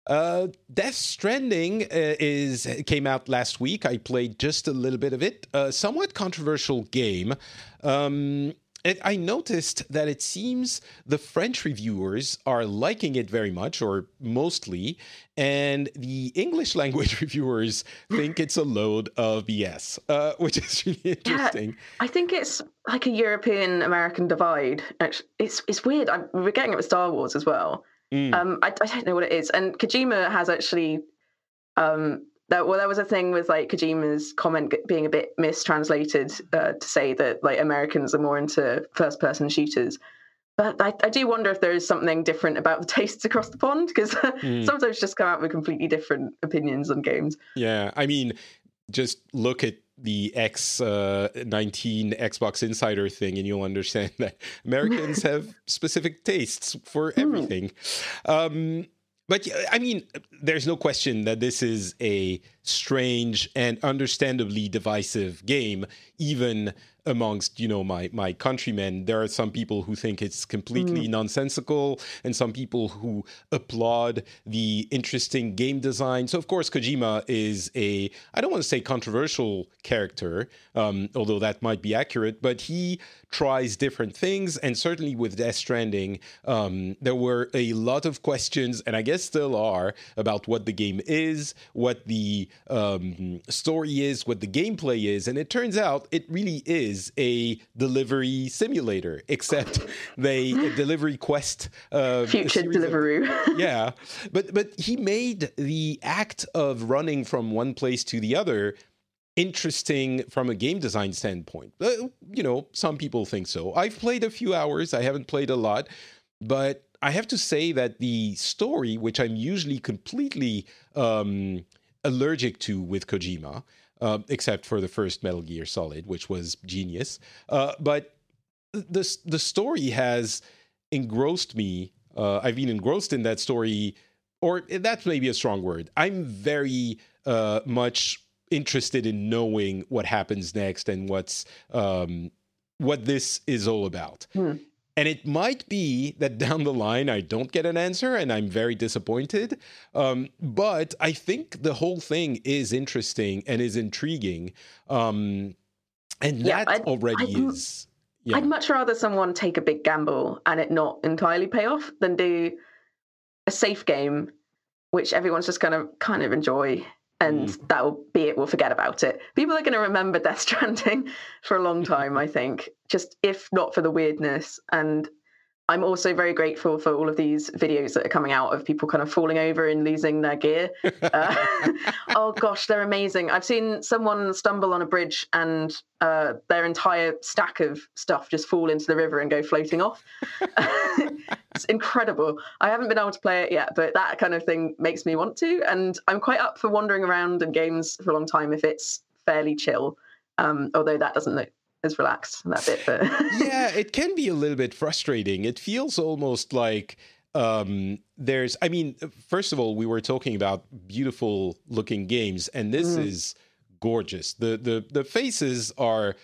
Uh, Death Stranding uh, is came out last week. I played just a little bit of it. A somewhat controversial game. Um, it, I noticed that it seems the French reviewers are liking it very much, or mostly, and the English language reviewers think it's a load of B S, uh, which is really interesting. Yeah, I think it's like a European-American divide. It's it's weird. I, we're getting it with Star Wars as well. Mm. Um, I, I don't know what it is. And Kojima has actually... Um, That, well, there was a thing with like Kojima's comment being a bit mistranslated uh, to say that like Americans are more into first-person shooters. But I, I do wonder if there is something different about the tastes across the pond, because mm. sometimes just come out with completely different opinions on games. Yeah, I mean, just look at the X nineteen uh, Xbox Insider thing, and you'll understand that Americans have specific tastes for everything. Mm. Um, But, I mean, there's no question that this is a strange and understandably divisive game, even amongst, you know, my, my countrymen. There are some people who think it's completely mm. nonsensical, and some people who applaud the interesting game design. So, of course, Kojima is a, I don't want to say controversial character, um, although that might be accurate, but he tries different things. And certainly with Death Stranding, um, there were a lot of questions, and I guess still are, about what the game is, what the um, story is, what the gameplay is. And it turns out it really is a delivery simulator, except they a delivery quest. Uh, Future Deliveroo. Of, yeah. But, but he made the act of running from one place to the other interesting from a game design standpoint. You know, some people think so. I've played a few hours. I haven't played a lot. But I have to say that the story, which I'm usually completely um, allergic to with Kojima, uh, except for the first Metal Gear Solid, which was genius. Uh, but the, the story has engrossed me. Uh, I've been engrossed in that story, or that's maybe a strong word. I'm very uh, much... interested in knowing what happens next and what's um, what this is all about. Hmm. And it might be that down the line I don't get an answer and I'm very disappointed. Um, but I think the whole thing is interesting and is intriguing. Um, and yeah, that I'd, already I'd, is... Yeah. I'd much rather someone take a big gamble and it not entirely pay off than do a safe game, which everyone's just going to kind of enjoy. And that will be it. We'll forget about it. People are going to remember Death Stranding for a long time, I think, just if not for the weirdness. And I'm also very grateful for all of these videos that are coming out of people kind of falling over and losing their gear. Uh, oh, gosh, they're amazing. I've seen someone stumble on a bridge and uh, their entire stack of stuff just fall into the river and go floating off. It's incredible. I haven't been able to play it yet, but that kind of thing makes me want to. And I'm quite up for wandering around in games for a long time if it's fairly chill, um, although that doesn't look as relaxed that bit. But yeah, it can be a little bit frustrating. It feels almost like um, there's... I mean, first of all, we were talking about beautiful-looking games, and this mm. is gorgeous. The, the, the faces are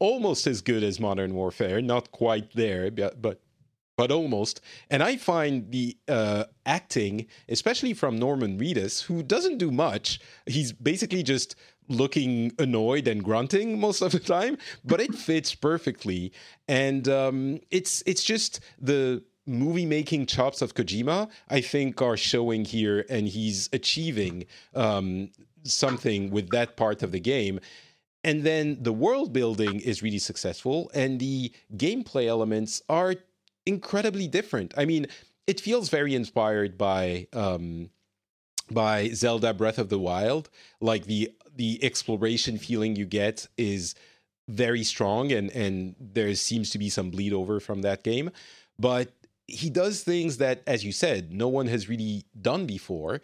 almost as good as Modern Warfare, not quite there, but... but But almost. And I find the uh, acting, especially from Norman Reedus, who doesn't do much. He's basically just looking annoyed and grunting most of the time, but it fits perfectly. And um, it's it's just the movie-making chops of Kojima, I think, are showing here, and he's achieving um, something with that part of the game. And then the world building is really successful, and the gameplay elements are incredibly different. I mean, it feels very inspired by um, by Zelda Breath of the Wild. Like the the exploration feeling you get is very strong, and and there seems to be some bleed over from that game. But he does things that, as you said, no one has really done before,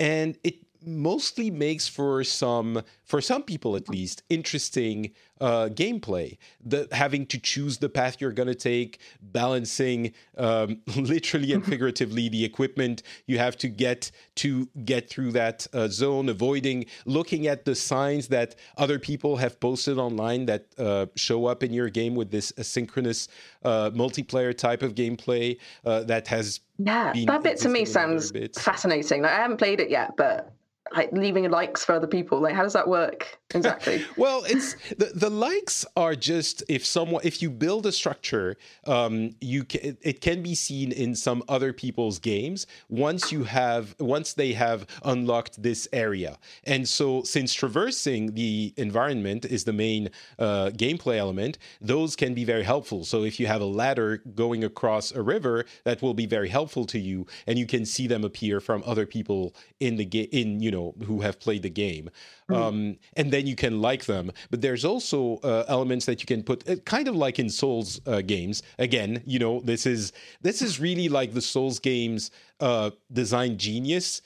and it mostly makes for some, for some people at least, interesting uh, gameplay. The having to choose the path you're going to take, balancing um, literally and figuratively the equipment you have to get to get through that uh, zone, avoiding looking at the signs that other people have posted online that uh, show up in your game with this asynchronous uh, multiplayer type of gameplay uh, that has. Yeah, that bit to me sounds fascinating. Like, I haven't played it yet, but like leaving likes for other people? Like, how does that work exactly? Well, it's the, the likes are just if someone if you build a structure, um, you can, it can be seen in some other people's games once you have once they have unlocked this area. And so, since traversing the environment is the main uh, gameplay element, those can be very helpful. So if you have a ladder going across a river, that will be very helpful to you, and you can see them appear from other people in the game, in you know. who have played the game, mm-hmm. um, and then you can like them. But there's also uh, elements that you can put, uh, kind of like in Souls uh, games. Again, you know, this is this is really like the Souls games uh, design genius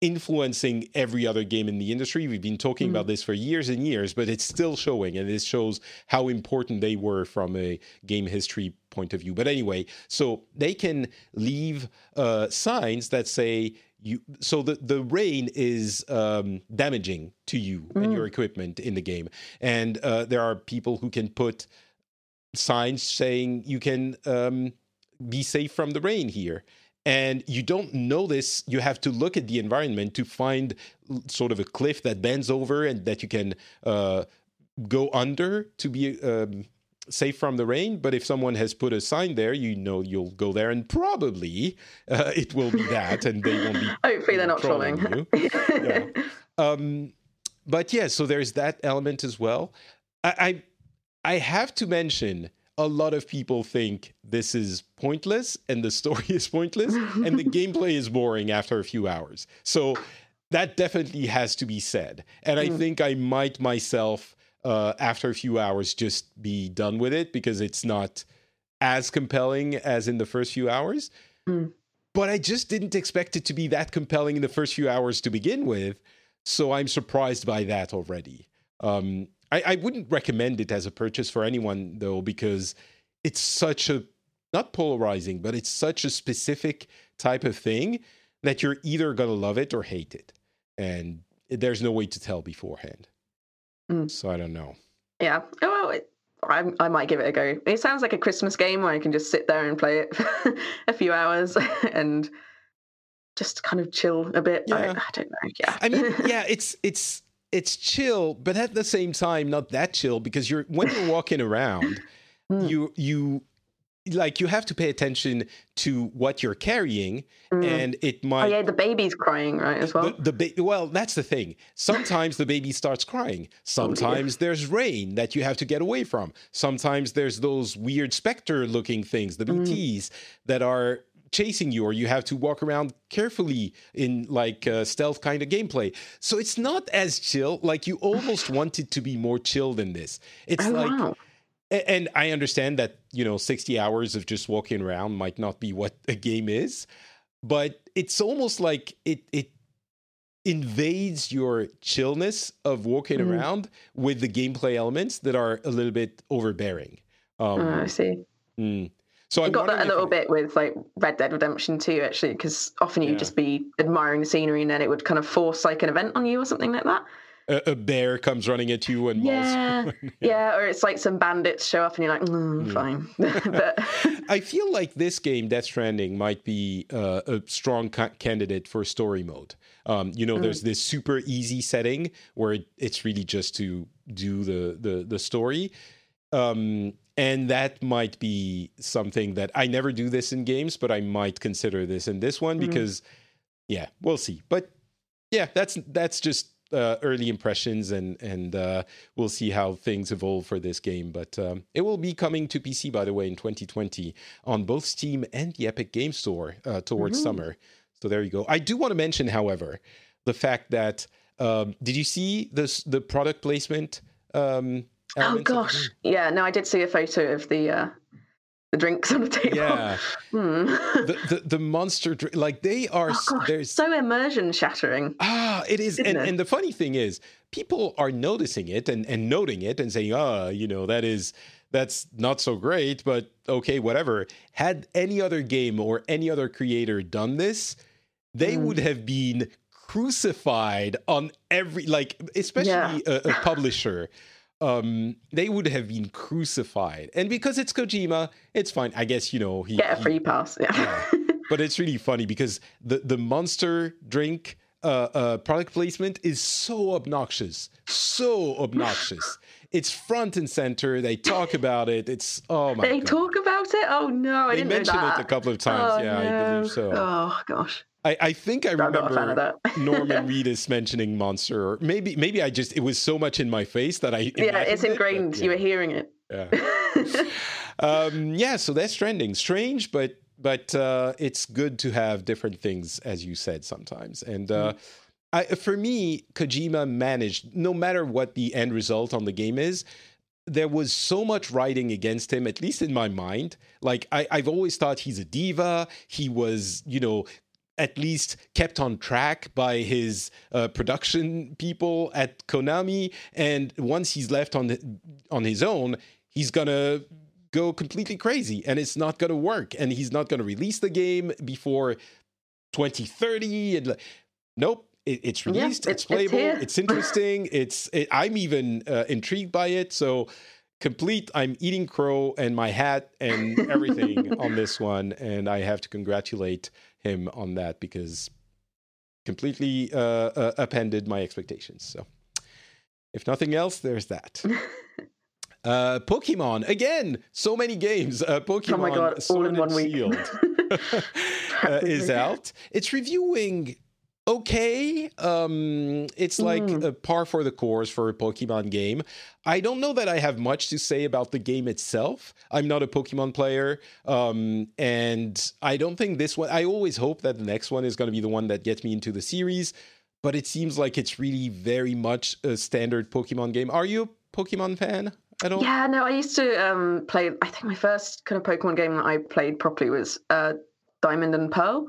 influencing every other game in the industry. We've been talking mm-hmm. about this for years and years, but it's still showing, and this shows how important they were from a game history point of view. But anyway, so they can leave uh, signs that say, You, so the, the rain is um, damaging to you mm. and your equipment in the game. And uh, there are people who can put signs saying you can um, be safe from the rain here. And you don't know this. You have to look at the environment to find sort of a cliff that bends over and that you can uh, go under to be... Um, safe from the rain, but if someone has put a sign there, you know you'll go there, and probably uh, it will be that, and they won't be. Hopefully, they're not trolling you. yeah. Um, but yeah, so there's that element as well. I, I I have to mention, a lot of people think this is pointless, and the story is pointless, and the gameplay is boring after a few hours. So that definitely has to be said, and I mm. think I might myself. Uh, after a few hours, just be done with it because it's not as compelling as in the first few hours. Mm. But I just didn't expect it to be that compelling in the first few hours to begin with. So I'm surprised by that already. Um, I, I wouldn't recommend it as a purchase for anyone, though, because it's such a, not polarizing, but it's such a specific type of thing that you're either going to love it or hate it. And there's no way to tell beforehand. So I don't know. Yeah. Oh, well, it, I, I might give it a go. It sounds like a Christmas game where I can just sit there and play it for a few hours and just kind of chill a bit. Yeah. I, I don't know. Yeah. I mean, yeah, it's it's it's chill, but at the same time, not that chill because you're when you're walking around, mm. you you like you have to pay attention to what you're carrying, mm. and it might. Oh yeah, the baby's crying, right? As well. The, the ba- well, that's the thing. Sometimes the baby starts crying. Sometimes oh, there's rain that you have to get away from. Sometimes there's those weird specter-looking things, the B Ts mm. that are chasing you, or you have to walk around carefully in like uh, stealth kind of gameplay. So it's not as chill. Like you almost want it to be more chill than this. It's oh, like. Wow. And I understand that, you know, sixty hours of just walking around might not be what a game is, but it's almost like it it invades your chillness of walking mm. around with the gameplay elements that are a little bit overbearing. Um, oh, I see. Mm. So I got that a little bit with like Red Dead Redemption two, actually, because often you'd yeah. just be admiring the scenery and then it would kind of force like an event on you or something like that. A bear comes running at you and yeah, mauls. yeah. yeah, or it's like some bandits show up and you're like, mm, mm. fine. but I feel like this game, Death Stranding, might be uh, a strong ca- candidate for story mode. Um, you know, mm. there's this super easy setting where it, it's really just to do the the, the story. Um, and that might be something that I never do this in games, but I might consider this in this one because, mm. yeah, we'll see. But yeah, that's that's just... Uh, early impressions, and and uh, we'll see how things evolve for this game. But um, it will be coming to P C, by the way, in twenty twenty on both Steam and the Epic Games Store uh, towards mm-hmm. summer. So there you go. I do want to mention, however, the fact that um, did you see this the product placement? Um, oh gosh, yeah. No, I did see a photo of the uh, the drinks on the table. Yeah, mm. the, the the monster drink, like they are. Oh gosh, there's so immersion shattering. Ah. It is, and, it? and the funny thing is, people are noticing it and, and noting it and saying, "Ah, oh, you know, that is that's not so great, but okay, whatever." Had any other game or any other creator done this, they mm. would have been crucified on every, like, especially yeah. a, a publisher. Um, they would have been crucified, and because it's Kojima, it's fine. I guess you know he get a free he, pass, yeah. yeah. But it's really funny because the the monster drink. uh, uh, product placement is so obnoxious, so obnoxious. It's front and center. They talk about it. It's, oh my they God. They talk about it? Oh no, I they didn't know that. They mentioned it a couple of times. Oh, yeah, no. I believe so. Oh gosh. I, I think I I'm remember Norman Reedus mentioning Monster. Or maybe, maybe I just, it was so much in my face that I. Yeah, it's ingrained. It, yeah. You were hearing it. Yeah. um, yeah, so that's trending. Strange, but but uh, it's good to have different things, as you said, sometimes. And uh, mm. I, for me, Kojima managed, no matter what the end result on the game is, there was so much writing against him, at least in my mind. Like, I, I've always thought he's a diva. He was, you know, at least kept on track by his uh, production people at Konami. And once he's left on the, on his own, he's going to go completely crazy and it's not going to work. And he's not going to release the game before twenty thirty. And nope, it, it's released, yeah, it's, it's playable, it's, it's interesting. it's it, I'm even uh, intrigued by it. So complete, I'm eating crow and my hat and everything on this one. And I have to congratulate him on that because completely uh, uh, upended my expectations. So if nothing else, there's that. uh, Pokemon, again, so many games. Uh, Pokemon, oh my God, Sword all in one week. Shield uh, is out. It's reviewing okay. Um, it's like mm. a par for the course for a Pokemon game. I don't know that I have much to say about the game itself. I'm not a Pokemon player. Um, and I don't think this one, I always hope that the next one is going to be the one that gets me into the series. But it seems like it's really very much a standard Pokemon game. Are you a Pokemon fan at all? Yeah, no, I used to um, play, I think my first kind of Pokemon game that I played properly was uh, Diamond and Pearl.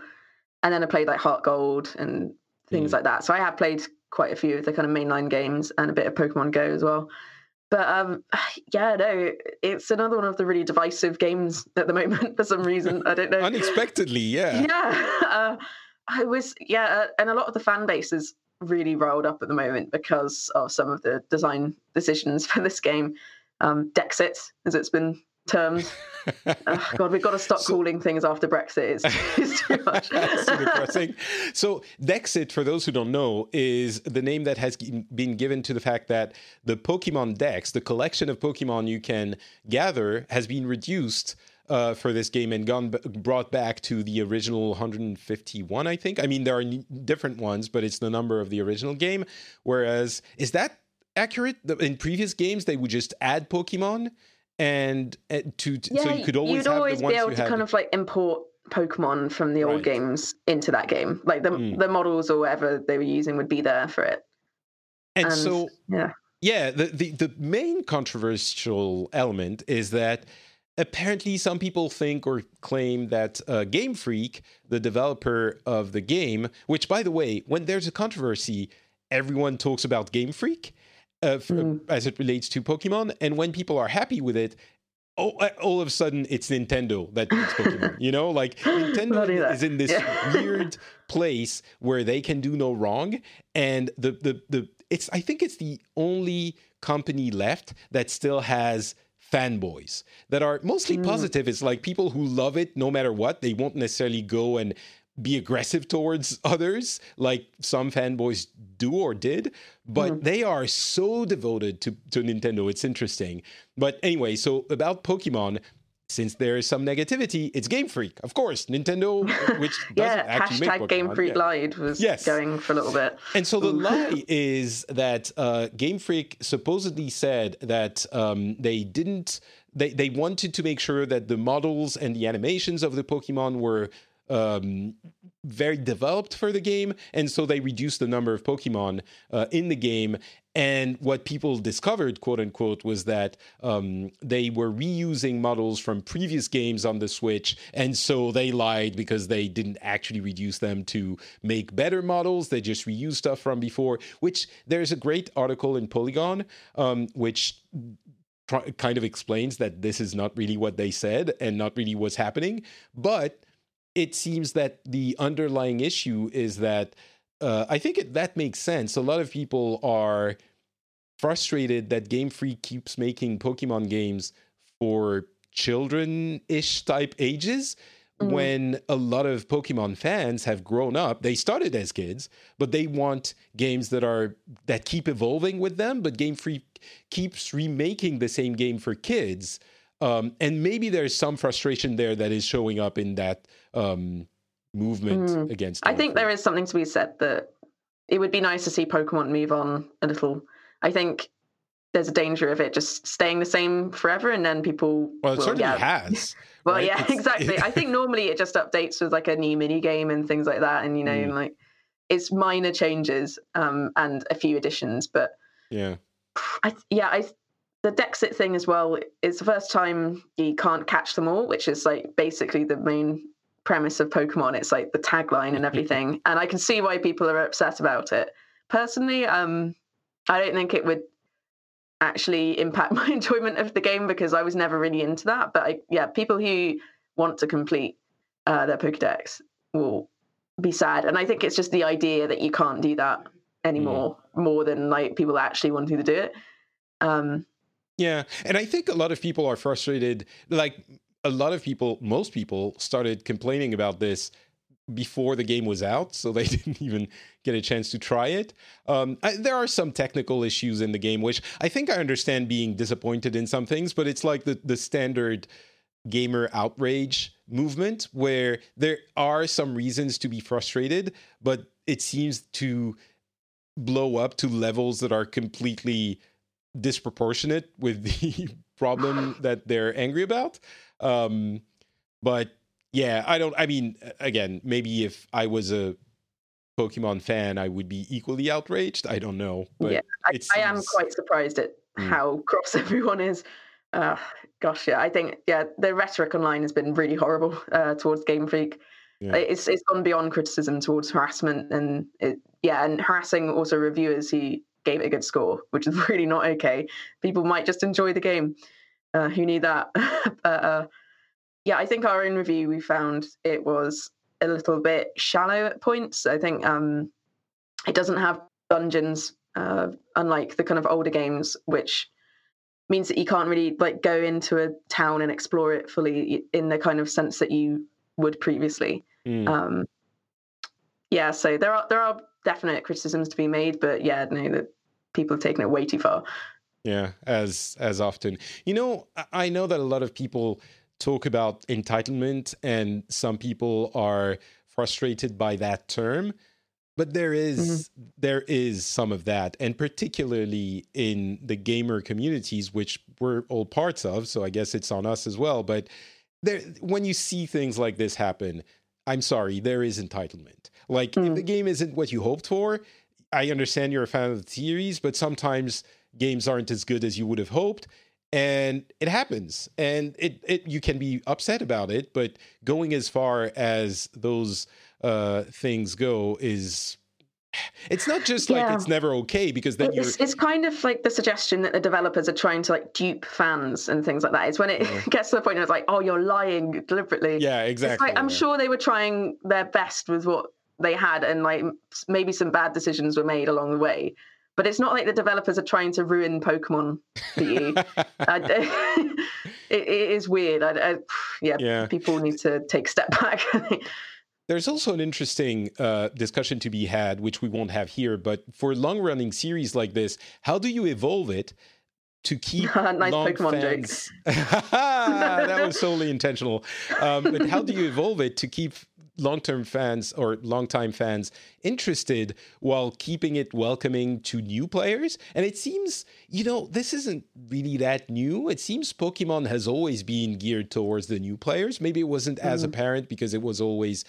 And then I played like Heart Gold and things mm. like that. So I have played quite a few of the kind of mainline games and a bit of Pokemon Go as well. But um, yeah, no, it's another one of the really divisive games at the moment for some reason. I don't know. Unexpectedly, yeah. Yeah. Uh, I was, yeah. And a lot of the fan base is really riled up at the moment because of some of the design decisions for this game. Um, Dexit, as it's been terms. Oh, God, we've got to stop so, calling things after Brexit. It's, it's too much. That's too depressing. So Dexit, for those who don't know, is the name that has been given to the fact that the Pokemon Dex, the collection of Pokemon you can gather, has been reduced uh, for this game and gone brought back to the original one hundred fifty-one, I think. I mean, there are different ones, but it's the number of the original game. Whereas, is that accurate? In previous games, they would just add Pokemon? And to, to yeah, so you could always you'd have always the ones be able to had. Kind of like import Pokemon from the old right. games into that game, like the mm. the models or whatever they were using would be there for it. And, and so yeah, yeah. The, the the main controversial element is that apparently some people think or claim that uh, Game Freak, the developer of the game, which by the way, when there's a controversy, everyone talks about Game Freak. Uh, for, mm. as it relates to Pokemon. And when people are happy with it, all, all of a sudden it's Nintendo that beats Pokemon. You know, like Nintendo is in this yeah. weird place where they can do no wrong. And the, the, the, it's, I think it's the only company left that still has fanboys that are mostly mm. positive. It's like people who love it no matter what. They won't necessarily go and be aggressive towards others like some fanboys do or did, but mm. they are so devoted to, to Nintendo. It's interesting. But anyway, so about Pokemon, since there is some negativity, it's Game Freak, of course. Nintendo, which doesn't yeah, actually make Pokemon. Hashtag Game Freak yeah. lied was yes. going for a little bit. And so the lie is that uh, Game Freak supposedly said that um, they didn't, they, they wanted to make sure that the models and the animations of the Pokemon were Um, very developed for the game, and so they reduced the number of Pokemon uh, in the game. And what people discovered, quote unquote, was that um, they were reusing models from previous games on the Switch, and so they lied because they didn't actually reduce them to make better models. They just reused stuff from before. Which there's a great article in Polygon, um, which. Tr- kind of explains that this is not really what they said and not really what's happening, but. It seems that the underlying issue is that uh, I think it, that makes sense. A lot of people are frustrated that Game Freak keeps making Pokemon games for children-ish type ages, mm-hmm. when a lot of Pokemon fans have grown up. They started as kids, but they want games that are that keep evolving with them, but Game Freak keeps remaking the same game for kids. Um, and maybe there's some frustration there that is showing up in that um, movement mm. against. I think there is something to be said that it would be nice to see Pokemon move on a little. I think there's a danger of it just staying the same forever, and then people. Well, it will, certainly yeah. has. well, right? yeah, it's, exactly. It... I think normally it just updates with like a new mini game and things like that, and you know, mm. like it's minor changes um, and a few additions, but yeah, I, yeah, I. The Dexit thing as well, it's the first time you can't catch them all, which is like basically the main premise of Pokemon. It's like the tagline and everything. And I can see why people are upset about it. Personally, um, I don't think it would actually impact my enjoyment of the game because I was never really into that. But I, yeah, people who want to complete uh, their Pokedex will be sad. And I think it's just the idea that you can't do that anymore, mm. more than like people actually wanting to do it. Um, Yeah. And I think a lot of people are frustrated. Like a lot of people, most people started complaining about this before the game was out. So they didn't even get a chance to try it. Um, I, there are some technical issues in the game, which I think I understand being disappointed in some things, but it's like the, the standard gamer outrage movement where there are some reasons to be frustrated, but it seems to blow up to levels that are completely disproportionate with the problem that they're angry about. Um, but yeah, I don't, I mean, again, maybe if I was a Pokemon fan, I would be equally outraged. I don't know. But yeah, I, seems... I am quite surprised at mm. how cross everyone is. Uh, gosh, yeah, I think, yeah, the rhetoric online has been really horrible uh, towards Game Freak. Yeah. It's It's gone beyond criticism towards harassment and, it, yeah, and harassing also reviewers who gave it a good score, which is really not okay. People might just enjoy the game. Uh, who knew that? uh, uh, yeah, I think our own review, we found it was a little bit shallow at points. I think um, it doesn't have dungeons, uh, unlike the kind of older games, which means that you can't really like go into a town and explore it fully in the kind of sense that you would previously. Mm. Um, yeah, so there are there are definite criticisms to be made, but yeah, no, that people have taken it way too far. Yeah, as as often. You know, I know that a lot of people talk about entitlement, and some people are frustrated by that term, but there is mm-hmm. there is some of that, and particularly in the gamer communities, which we're all parts of. So I guess it's on us as well. But there, when you see things like this happen, I'm sorry, there is entitlement. Like, mm. if the game isn't what you hoped for, I understand you're a fan of the series, but sometimes games aren't as good as you would have hoped, and it happens. And it, it you can be upset about it, but going as far as those uh, things go is... It's not just like yeah. it's never okay, because then you're... It's, it's kind of like the suggestion that the developers are trying to like dupe fans and things like that. It's when it yeah. gets to the point where it's like, oh, you're lying deliberately. Yeah, exactly. It's like, yeah. I'm sure they were trying their best with what they had, and like maybe some bad decisions were made along the way. But it's not like the developers are trying to ruin Pokemon for you. I, it, it is weird. I, I, yeah, yeah, people need to take a step back. There's also an interesting uh, discussion to be had, which we won't have here, but for long-running series like this, how do you evolve it to keep nice long Pokemon fans... That was solely intentional. Um, but how do you evolve it to keep long-term fans or long-time fans interested while keeping it welcoming to new players? And it seems, you know, this isn't really that new. It seems Pokemon has always been geared towards the new players. Maybe it wasn't mm-hmm. as apparent because it was always...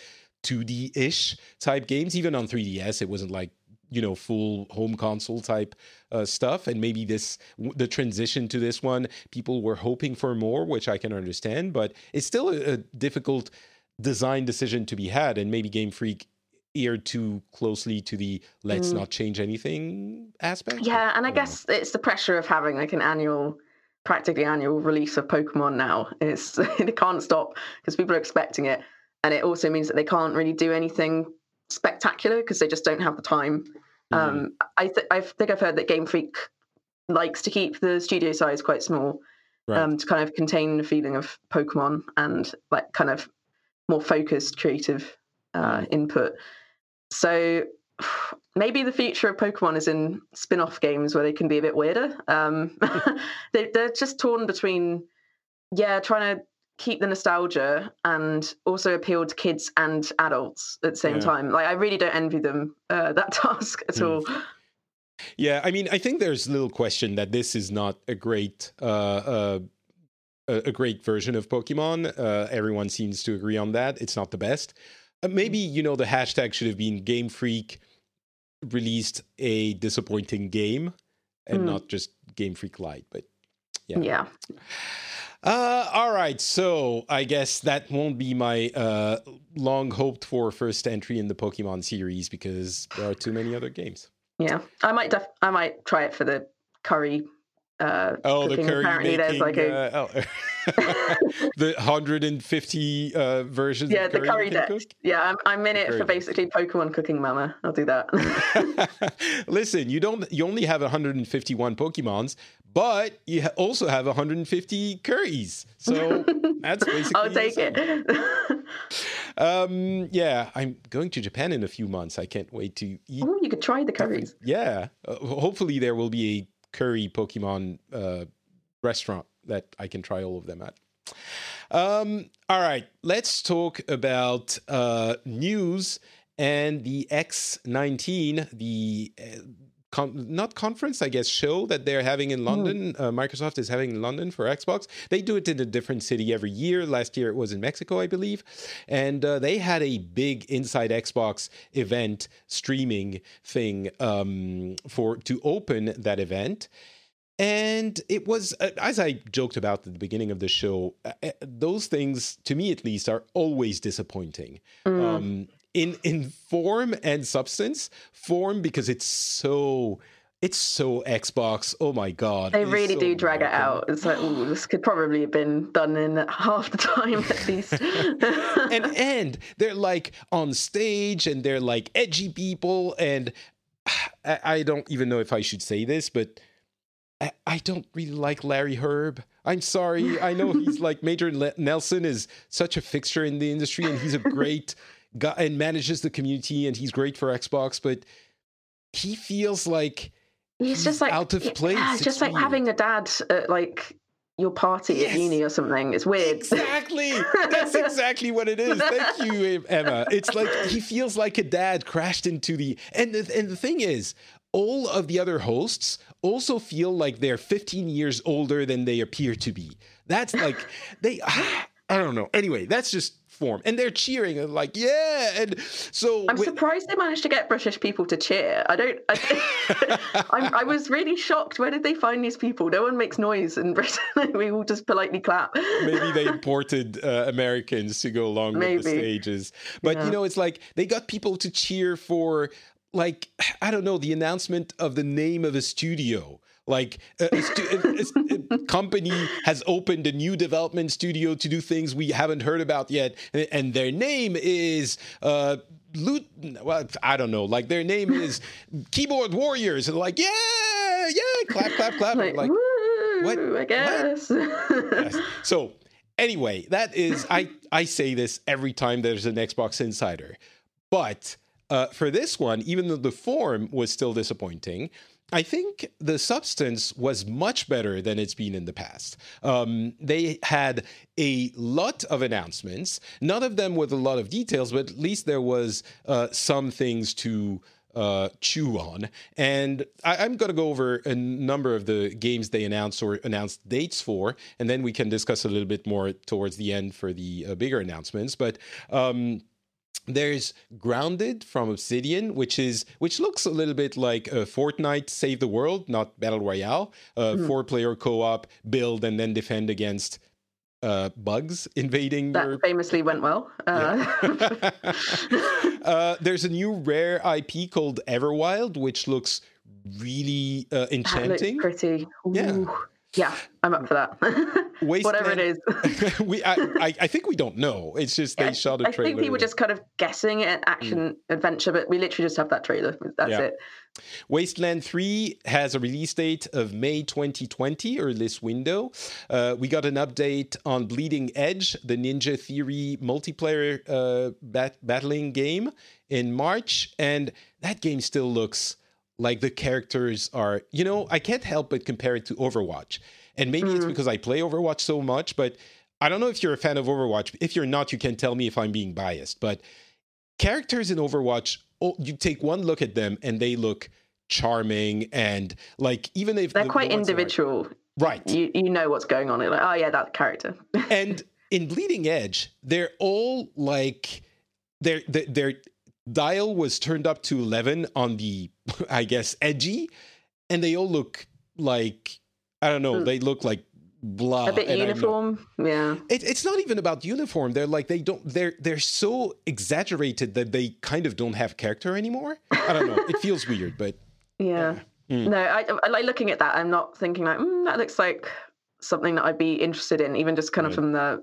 two D-ish type games. Even on three D S, it wasn't like, you know, full home console type uh, stuff. And maybe this, the transition to this one, people were hoping for more, which I can understand, but it's still a, a difficult design decision to be had. And maybe Game Freak eared too closely to the let's mm. not change anything aspect. Yeah, and I, I guess know. It's the pressure of having like an annual... practically annual release of Pokemon now. It's they can't stop because people are expecting it. And it also means that they can't really do anything spectacular because they just don't have the time. Mm. Um, I, th- I think I've heard that Game Freak likes to keep the studio size quite small right. um, to kind of contain the feeling of Pokemon and like kind of more focused creative uh, input. So maybe the future of Pokemon is in spin-off games where they can be a bit weirder. Um, they, they're just torn between, yeah, trying to keep the nostalgia and also appeal to kids and adults at the same yeah. time. Like, I really don't envy them uh, that task at mm. all. Yeah, I mean, I think there's little question that this is not a great uh, uh, a great version of Pokemon. Uh, everyone seems to agree on that. It's not the best. Uh, maybe, you know, the hashtag should have been Game Freak released a disappointing game and mm. not just Game Freak Lite. But yeah. Yeah. Uh, all right, so I guess that won't be my uh, long-hoped-for first entry in the Pokemon series because there are too many other games. Yeah, I might def- I might try it for the curry. Uh, oh, cooking. The curry Apparently making. There's like a... uh, oh. the one hundred fifty uh, versions. Yeah, of curry the curry deck. Cook? Yeah, I'm, I'm in the it for basically deck. Pokemon cooking, Mama. I'll do that. Listen, you don't. You only have one hundred fifty-one Pokemons, but you ha- also have one hundred fifty curries. So that's basically. I'll take awesome. It. Um, yeah, I'm going to Japan in a few months. I can't wait to eat. Oh, you could try the curries. Yeah, uh, hopefully there will be a curry Pokemon uh, restaurant that I can try all of them at. Um, all right, let's talk about uh, news and the X nineteen, the uh, con- not conference, I guess, show that they're having in London. Mm. Uh, Microsoft is having in London for Xbox. They do it in a different city every year. Last year it was in Mexico, I believe. And uh, they had a big Inside Xbox event streaming thing um, for to open that event. And it was, as I joked about at the beginning of the show, those things, to me at least, are always disappointing. Mm. Um, in in form and substance. Form, because it's so, it's so Xbox. Oh, my God. They really so do drag awesome. It out. It's like, ooh, this could probably have been done in half the time at least. and, and they're, like, on stage, and they're, like, edgy people. And I, I don't even know if I should say this, but... I don't really like Larry Herb. I'm sorry. I know he's like Major Nelson is such a fixture in the industry and he's a great guy and manages the community and he's great for Xbox, but he feels like he's, he's just like out of place. Yeah, just it's like weird. Having a dad at like your party yes. at uni or something. It's weird. Exactly. That's exactly what it is. Thank you, Emma. It's like he feels like a dad crashed into the... And the, and the thing is, all of the other hosts also feel like they're fifteen years older than they appear to be. That's like, they, I don't know. Anyway, that's just form. And they're cheering and like, yeah. And so I'm with- surprised they managed to get British people to cheer. I don't, I, I'm, I was really shocked. Where did they find these people? No one makes noise in Britain. We all just politely clap. Maybe they imported uh, Americans to go along Maybe. With the stages. But yeah. you know, it's like they got people to cheer for, like, I don't know, the announcement of the name of a studio. Like, a, a, stu- a, a, a company has opened a new development studio to do things we haven't heard about yet. And, and their name is... Uh, Loot, well, I don't know. Like, their name is Keyboard Warriors. And like, yeah, yeah, clap, clap, clap. Like, like woo, what? I guess. What? Yes. So, anyway, that is... I, I say this every time there's an Xbox Insider. But... Uh, for this one, even though the form was still disappointing, I think the substance was much better than it's been in the past. Um, they had a lot of announcements, none of them with a lot of details, but at least there was uh, some things to uh, chew on. And I- I'm going to go over a number of the games they announced or announced dates for, and then we can discuss a little bit more towards the end for the uh, bigger announcements. But... Um, There's Grounded from Obsidian, which is which looks a little bit like a Fortnite Save the World, not Battle Royale, uh, mm. four-player co-op, build and then defend against uh, bugs invading. That your... famously went well. Uh... Yeah. uh, there's a new rare I P called Everwild, which looks really uh, enchanting. That looks pretty. Ooh. Yeah. Yeah, I'm up for that. Whatever it is. we, I, I, I think we don't know. It's just they yeah, shot a trailer. I think we were just kind of guessing at action mm. adventure, but we literally just have that trailer. That's yeah. it. Wasteland three has a release date of May twenty twenty, or this window. Uh, we got an update on Bleeding Edge, the Ninja Theory multiplayer uh, bat- battling game in March. And that game still looks like the characters are, you know, I can't help but compare it to Overwatch. And maybe mm. it's because I play Overwatch so much, but I don't know if you're a fan of Overwatch. If you're not, you can tell me if I'm being biased. But characters in Overwatch, oh, you take one look at them and they look charming, and like, even if they're the, quite the individual, like, right? You you know what's going on. You're like, oh yeah, that character. And in Bleeding Edge, they're all like, their their dial was turned up to eleven on the, I guess, edgy, and they all look like, I don't know, they look like blah. A bit uniform, yeah. It, it's not even about uniform. They're like, they don't, they're, they're so exaggerated that they kind of don't have character anymore. I don't know. It feels weird, but. Yeah. yeah. Mm. No, I, I like looking at that. I'm not thinking like, mm, that looks like something that I'd be interested in, even just kind of right. from the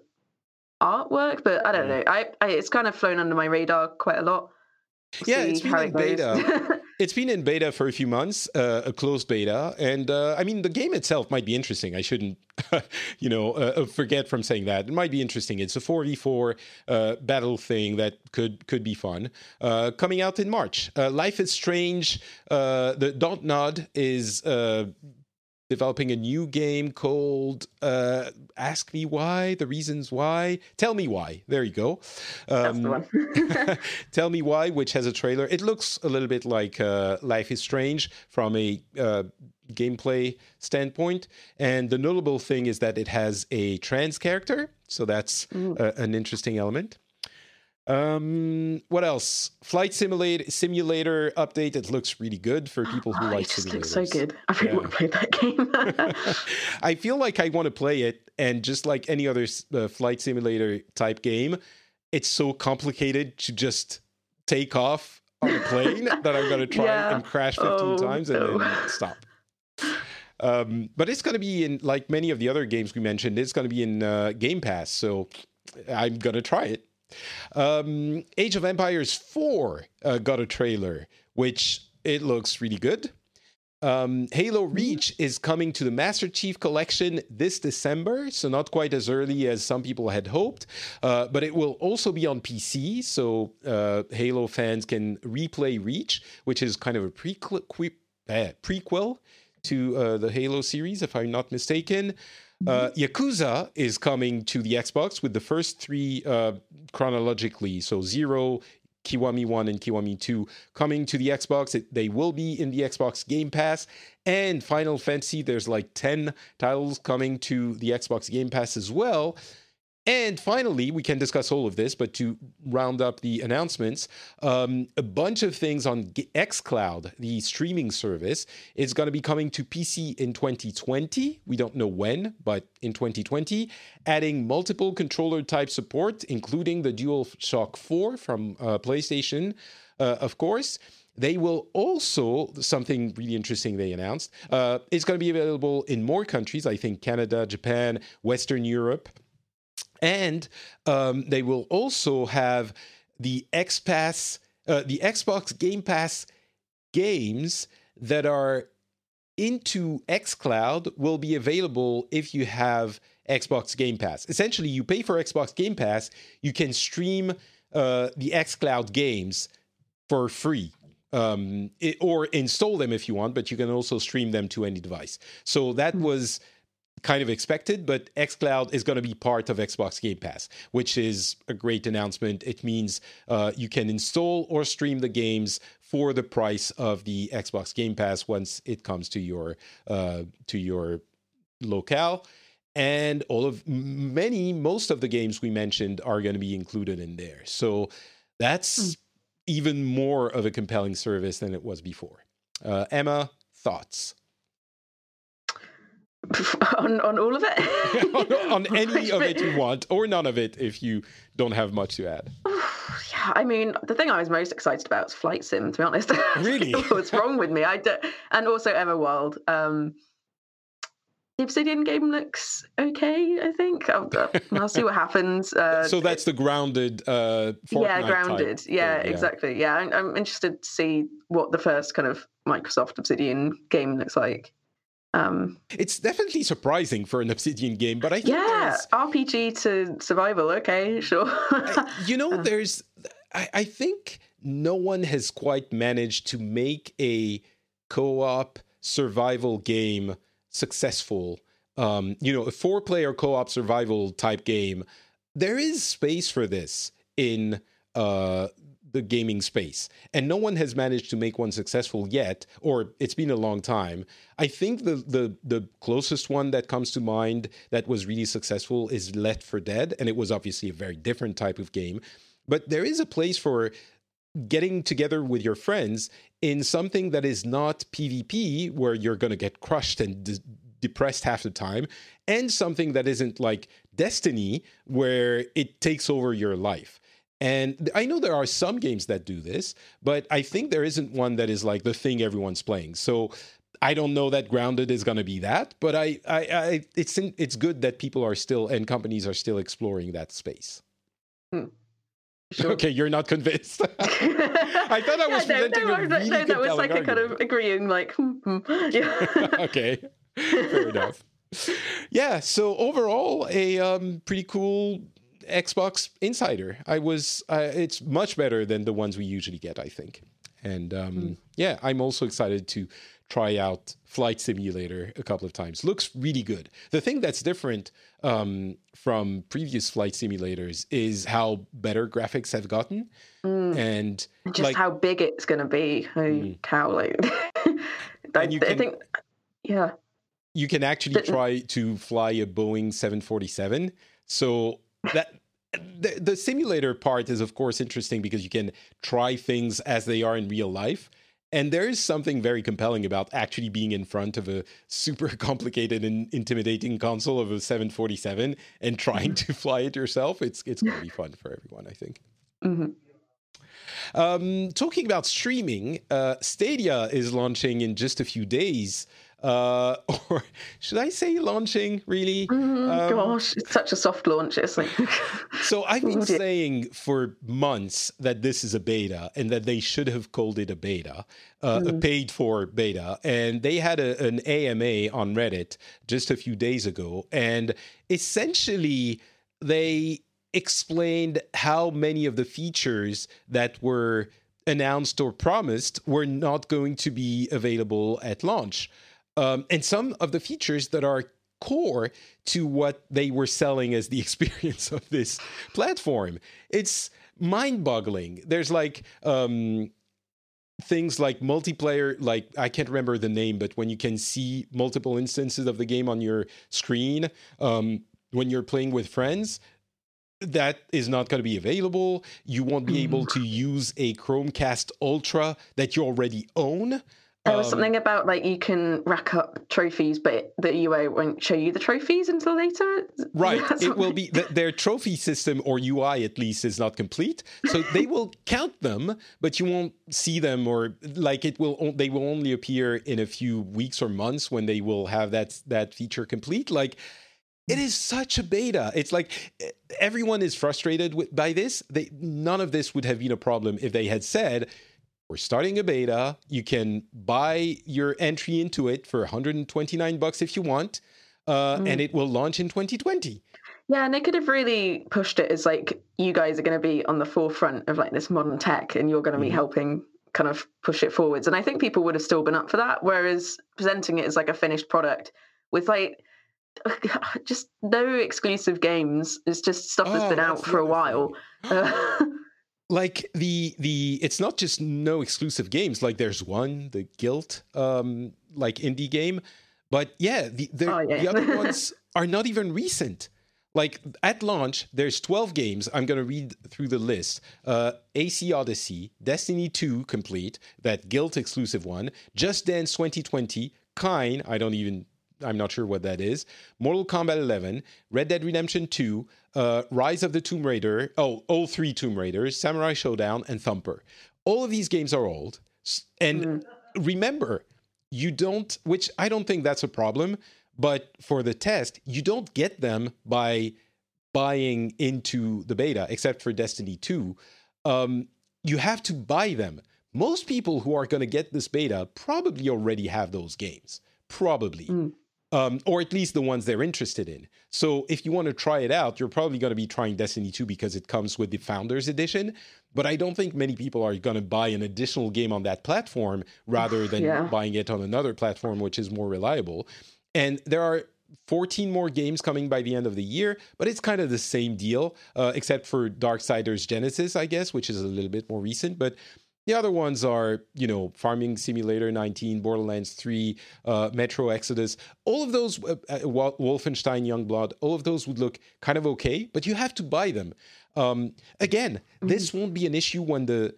artwork. But I don't yeah. know. I, I It's kind of flown under my radar quite a lot. We'll yeah, it's been in it beta. It's been in beta for a few months, uh, a closed beta. And uh, I mean, the game itself might be interesting. I shouldn't, you know, uh, forget from saying that. It might be interesting. It's a four v four uh, battle thing that could could be fun. Uh, coming out in March. Uh, Life is Strange. Uh, the Don't Nod is uh, developing a new game called uh, Ask Me Why, The Reasons Why. Tell Me Why. There you go. Um, That's the one. Tell Me Why, which has a trailer. It looks a little bit like uh, Life is Strange from a uh, gameplay standpoint. And the notable thing is that it has a trans character. So that's uh, an interesting element. Um, what else? Flight Simulator simulator update. It looks really good for people who oh, like it just simulators. It looks so good. I really yeah. want to play that game. I feel like I want to play it, and just like any other uh, flight simulator type game, it's so complicated to just take off on a plane that I'm going to try yeah. and crash fifteen oh, times and no. then stop. Um, but it's going to be in, like many of the other games we mentioned, it's going to be in uh, Game Pass, so I'm going to try it. Um, Age of Empires four uh, got a trailer, which it looks really good. Um, Halo Reach is coming to the Master Chief Collection this December, so not quite as early as some people had hoped, uh, but it will also be on P C, so uh, Halo fans can replay Reach, which is kind of a prequel, que- eh, prequel to uh, the Halo series, if I'm not mistaken. Uh, Yakuza is coming to the Xbox with the first three uh, chronologically. So Zero, Kiwami one, and Kiwami two coming to the Xbox. It, they will be in the Xbox Game Pass. And Final Fantasy, there's like ten titles coming to the Xbox Game Pass as well. And finally, we can discuss all of this, but to round up the announcements, um, a bunch of things on xCloud, the streaming service. It's going to be coming to P C in twenty twenty. We don't know when, but in twenty twenty, adding multiple controller type support, including the DualShock four from uh, PlayStation, uh, of course. They will also, something really interesting they announced, uh, it's going to be available in more countries, I think Canada, Japan, Western Europe. And um, they will also have the X Pass, uh, the Xbox Game Pass games that are into xCloud will be available if you have Xbox Game Pass. Essentially, you pay for Xbox Game Pass, you can stream uh, the xCloud games for free. Um, it, or install them if you want, but you can also stream them to any device. So that was kind of expected, but xCloud is going to be part of Xbox Game Pass, which is a great announcement. It means uh, you can install or stream the games for the price of the Xbox Game Pass once it comes to your uh, to your locale. And all of many, most of the games we mentioned are going to be included in there. So that's even more of a compelling service than it was before. Uh, Emma, thoughts? On, on all of it? on, on any of it you want, or none of it if you don't have much to add. Yeah, I mean, the thing I was most excited about was Flight Sim, to be honest. Really? What's wrong with me? I do, and also Emma Wild. Um, The Obsidian game looks okay, I think. I'll, I'll see what happens. Uh, so that's the Grounded uh, Fortnite Yeah, Grounded. Type yeah, thing, yeah, exactly. Yeah, I'm, I'm interested to see what the first kind of Microsoft Obsidian game looks like. Um, it's definitely surprising for an Obsidian game, but I think yeah, R P G to survival. Okay, sure. I, you know, there's. I, I think no one has quite managed to make a co-op survival game successful. Um, you know, a four-player co-op survival type game. There is space for this in uh, the gaming space, and no one has managed to make one successful yet, or it's been a long time. I think the the the closest one that comes to mind that was really successful is Left four Dead, and it was obviously a very different type of game. But there is a place for getting together with your friends in something that is not PvP, where you're going to get crushed and de- depressed half the time, and something that isn't like Destiny, where it takes over your life. And I know there are some games that do this, but I think there isn't one that is like the thing everyone's playing. So I don't know that Grounded is going to be that, but I, I, I it's in, it's good that people are still, and companies are still exploring that space. Hmm. Sure. Okay, you're not convinced. I thought I was yeah, presenting no, no, a really no, that was like argument. A kind of agreeing, like, hmm, hmm. Yeah. Okay, fair enough. Yeah, so overall, a um, pretty cool Xbox Insider. I was. Uh, it's much better than the ones we usually get, I think. And um, mm. yeah, I'm also excited to try out Flight Simulator a couple of times. Looks really good. The thing that's different um, from previous Flight Simulators is how better graphics have gotten, mm. and just like, how big it's going to be. How, mm. how like I, you can, I think, yeah, you can actually try to fly a Boeing seven forty-seven. So that. The, the simulator part is, of course, interesting because you can try things as they are in real life. And there is something very compelling about actually being in front of a super complicated and intimidating console of a seven forty-seven and trying to fly it yourself. It's it's going to be fun for everyone, I think. Mm-hmm. Um, talking about streaming, uh, Stadia is launching in just a few days. Uh, or should I say launching, really? Mm, um, gosh, it's such a soft launch. It's like so I've been saying for months that this is a beta and that they should have called it a beta, uh, mm. a paid-for beta. And they had a, an A M A on Reddit just a few days ago. And essentially, they explained how many of the features that were announced or promised were not going to be available at launch. Um, and some of the features that are core to what they were selling as the experience of this platform. It's mind-boggling. There's like um, things like multiplayer, like I can't remember the name, but when you can see multiple instances of the game on your screen um, when you're playing with friends, that is not going to be available. You won't be able to use a Chromecast Ultra that you already own. There was something about like you can rack up trophies, but the U A won't show you the trophies until later. Right. It will be the, their trophy system or U I at least is not complete, so they will count them, but you won't see them, or like it will. They will only appear in a few weeks or months when they will have that that feature complete. Like. It is such a beta. It's like everyone is frustrated with, by this. They, none of this would have been a problem if they had said, we're starting a beta. You can buy your entry into it for one hundred twenty-nine bucks if you want, uh, mm. and it will launch in twenty twenty. Yeah, and they could have really pushed it as like, you guys are going to be on the forefront of like this modern tech and you're going to mm-hmm. be helping kind of push it forwards. And I think people would have still been up for that, whereas presenting it as like a finished product with like, just no exclusive games. It's just stuff that's oh, been out for a while. Like the the it's not just no exclusive games. Like there's one, the Guilt, um, like indie game, but yeah, the the, oh, yeah. the other ones are not even recent. Like at launch, there's twelve games. I'm going to read through the list. Uh, A C Odyssey, Destiny two Complete, that Guilt exclusive one, Just Dance twenty twenty, Kine. I don't even. I'm not sure what that is. Mortal Kombat eleven, Red Dead Redemption two, uh, Rise of the Tomb Raider, oh, all three Tomb Raiders, Samurai Showdown, and Thumper. All of these games are old. And mm. remember, you don't, which I don't think that's a problem, But for the test, you don't get them by buying into the beta, except for Destiny two. Um, you have to buy them. Most people who are going to get this beta probably already have those games, probably, mm. um, or at least the ones they're interested in. So if you want to try it out, you're probably going to be trying Destiny two because it comes with the Founders Edition. But I don't think many people are going to buy an additional game on that platform rather than yeah. buying it on another platform, which is more reliable. And there are fourteen more games coming by the end of the year, but it's kind of the same deal, uh, except for Darksiders Genesis, I guess, which is a little bit more recent. But the other ones are, you know, Farming Simulator nineteen, Borderlands three, uh, Metro Exodus. All of those, uh, uh, Wolfenstein Youngblood, all of those would look kind of okay, but you have to buy them. Um, again, this won't be an issue when the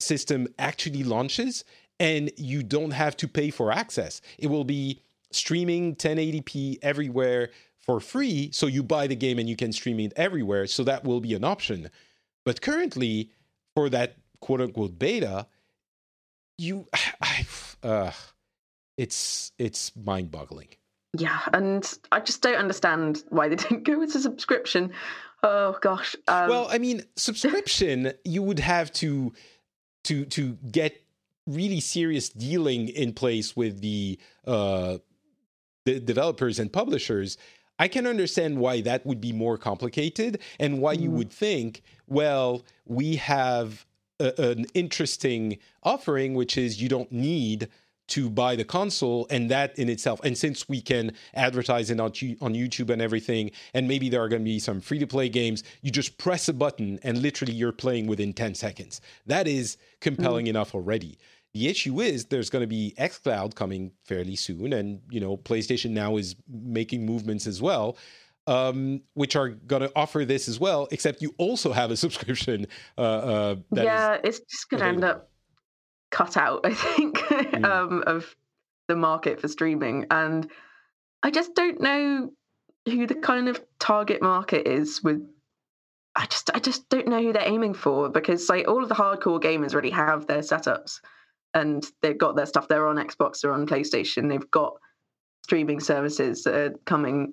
system actually launches and you don't have to pay for access. It will be streaming ten eighty p everywhere for free, so you buy the game and you can stream it everywhere, so that will be an option. But currently, for that quote-unquote beta, you, I, uh, it's it's mind-boggling. Yeah, and I just don't understand why they didn't go with a subscription. Oh, gosh. Um, well, I mean, subscription, you would have to to to get really serious dealing in place with the uh, the developers and publishers. I can understand why that would be more complicated and why mm. you would think, well, we have a, an interesting offering, which is you don't need to buy the console, and that in itself, and since we can advertise it on YouTube and everything, and maybe there are going to be some free-to-play games, you just press a button and literally you're playing within ten seconds. That is compelling mm. enough already. The issue is there's going to be xCloud coming fairly soon, and you know PlayStation Now is making movements as well, um, which are going to offer this as well, except you also have a subscription. Uh, uh, that yeah, is it's just going to end up cut out, I think, mm. um, of the market for streaming. And I just don't know who the kind of target market is with. I just I just don't know who they're aiming for, because like all of the hardcore gamers already have their setups and they've got their stuff. They're on Xbox, they're on PlayStation, they've got streaming services that are coming.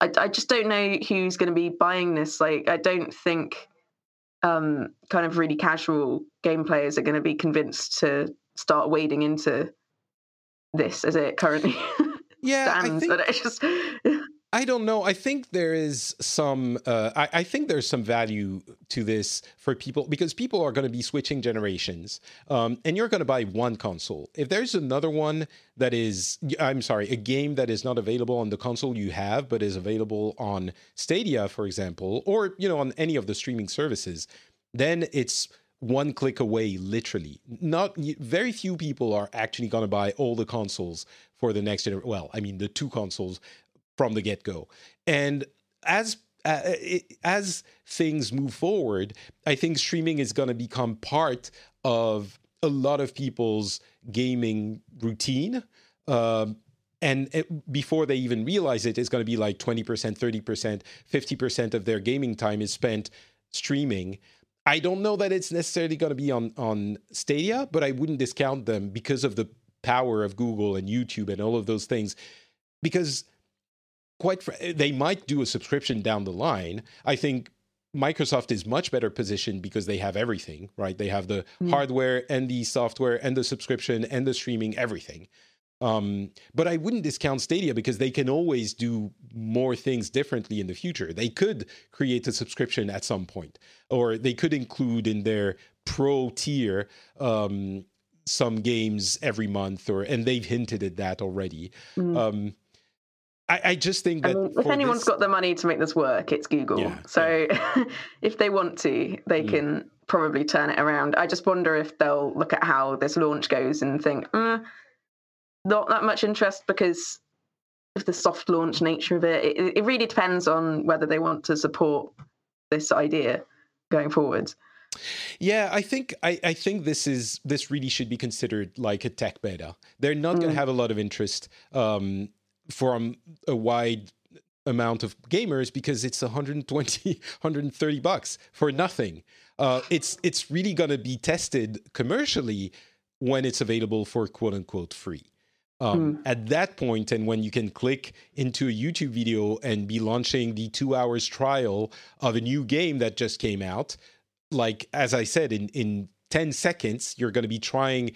I, I just don't know who's going to be buying this. Like, I don't think Um, kind of really casual game players are going to be convinced to start wading into this as it currently yeah, stands. I, think, just I don't know. I think there is some. Uh, I, I think there's some value to this for people, because people are going to be switching generations, um, and you're going to buy one console. If there's another one that is, I'm sorry, a game that is not available on the console you have, but is available on Stadia, for example, or you know on any of the streaming services, then it's one click away, literally. Not very few people are actually going to buy all the consoles for the next generation. Well, I mean the two consoles from the get-go, and as Uh, it, as things move forward, I think streaming is going to become part of a lot of people's gaming routine. Um, and it, before they even realize it, it's going to be like twenty percent, thirty percent, fifty percent of their gaming time is spent streaming. I don't know that it's necessarily going to be on, on Stadia, but I wouldn't discount them because of the power of Google and YouTube and all of those things. Because Quite, fr- they might do a subscription down the line. I think Microsoft is much better positioned because they have everything, right? They have the mm. hardware and the software and the subscription and the streaming, everything. Um, but I wouldn't discount Stadia because they can always do more things differently in the future. They could create a subscription at some point, or they could include in their pro tier um, some games every month, or and they've hinted at that already. Mm. Um, I, I just think that I mean, if anyone's this... got the money to make this work, it's Google. Yeah, so yeah. If they want to, they mm. can probably turn it around. I just wonder if they'll look at how this launch goes and think, mm, not that much interest because of the soft launch nature of it. It, it really depends on whether they want to support this idea going forward. Yeah, I think I, I think this is this really should be considered like a tech beta. They're not mm. going to have a lot of interest Um, from a wide amount of gamers because it's one hundred twenty, one hundred thirty bucks for nothing. Uh, it's it's really going to be tested commercially when it's available for quote unquote free. Um, hmm. At that point, and when you can click into a YouTube video and be launching the two hours trial of a new game that just came out, like, as I said, in, in ten seconds, you're going to be trying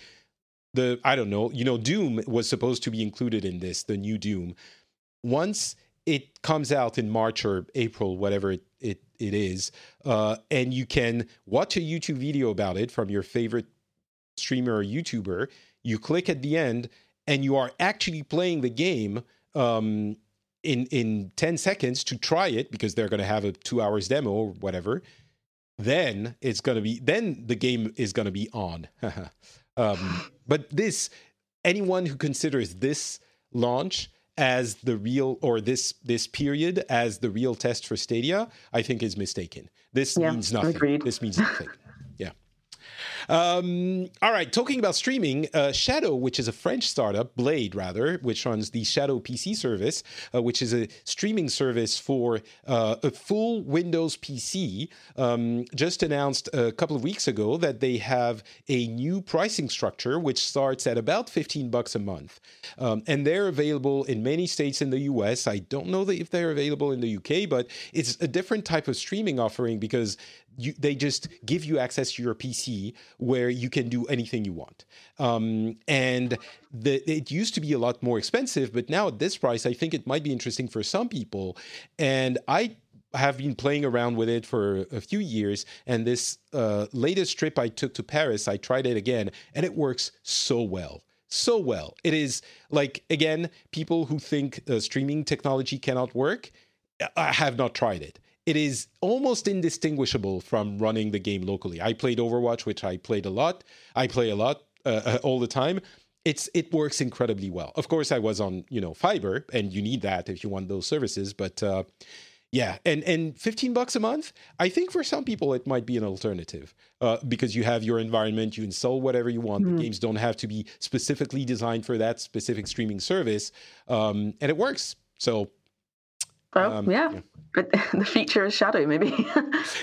the, I don't know, you know, Doom was supposed to be included in this, the new Doom. Once it comes out in March or April, whatever it, it, it is, uh, and you can watch a YouTube video about it from your favorite streamer or YouTuber, you click at the end, and you are actually playing the game um, in in ten seconds to try it, because they're going to have a two hours demo or whatever. Then it's going to be then the game is going to be on. um, but this, anyone who considers this launch as the real, or this this period as the real test for Stadia, I think is mistaken. This yeah, means nothing. Agreed. This means nothing. Um, all right, talking about streaming, uh, Shadow, which is a French startup, Blade rather, which runs the Shadow P C service, uh, which is a streaming service for uh, a full Windows P C, um, just announced a couple of weeks ago that they have a new pricing structure, which starts at about fifteen bucks a month. Um, and they're available in many states in the U S. I don't know if they're available in the U K, but it's a different type of streaming offering, because you, they just give you access to your P C where you can do anything you want. Um, and the, it used to be a lot more expensive, but now at this price, I think it might be interesting for some people. And I have been playing around with it for a few years. And this uh, latest trip I took to Paris, I tried it again, and it works so well. So well. It is like, again, people who think uh, streaming technology cannot work, I have not tried it. It is almost indistinguishable from running the game locally. I played Overwatch, which I played a lot. I play a lot uh, all the time. It's it works incredibly well. Of course, I was on, you know, fiber, and you need that if you want those services. But uh, yeah, and and fifteen bucks a month, I think for some people it might be an alternative uh, because you have your environment, you install whatever you want. Mm-hmm. The games don't have to be specifically designed for that specific streaming service, um, and it works. So. Well, um, yeah. yeah, but the feature is Shadow, maybe.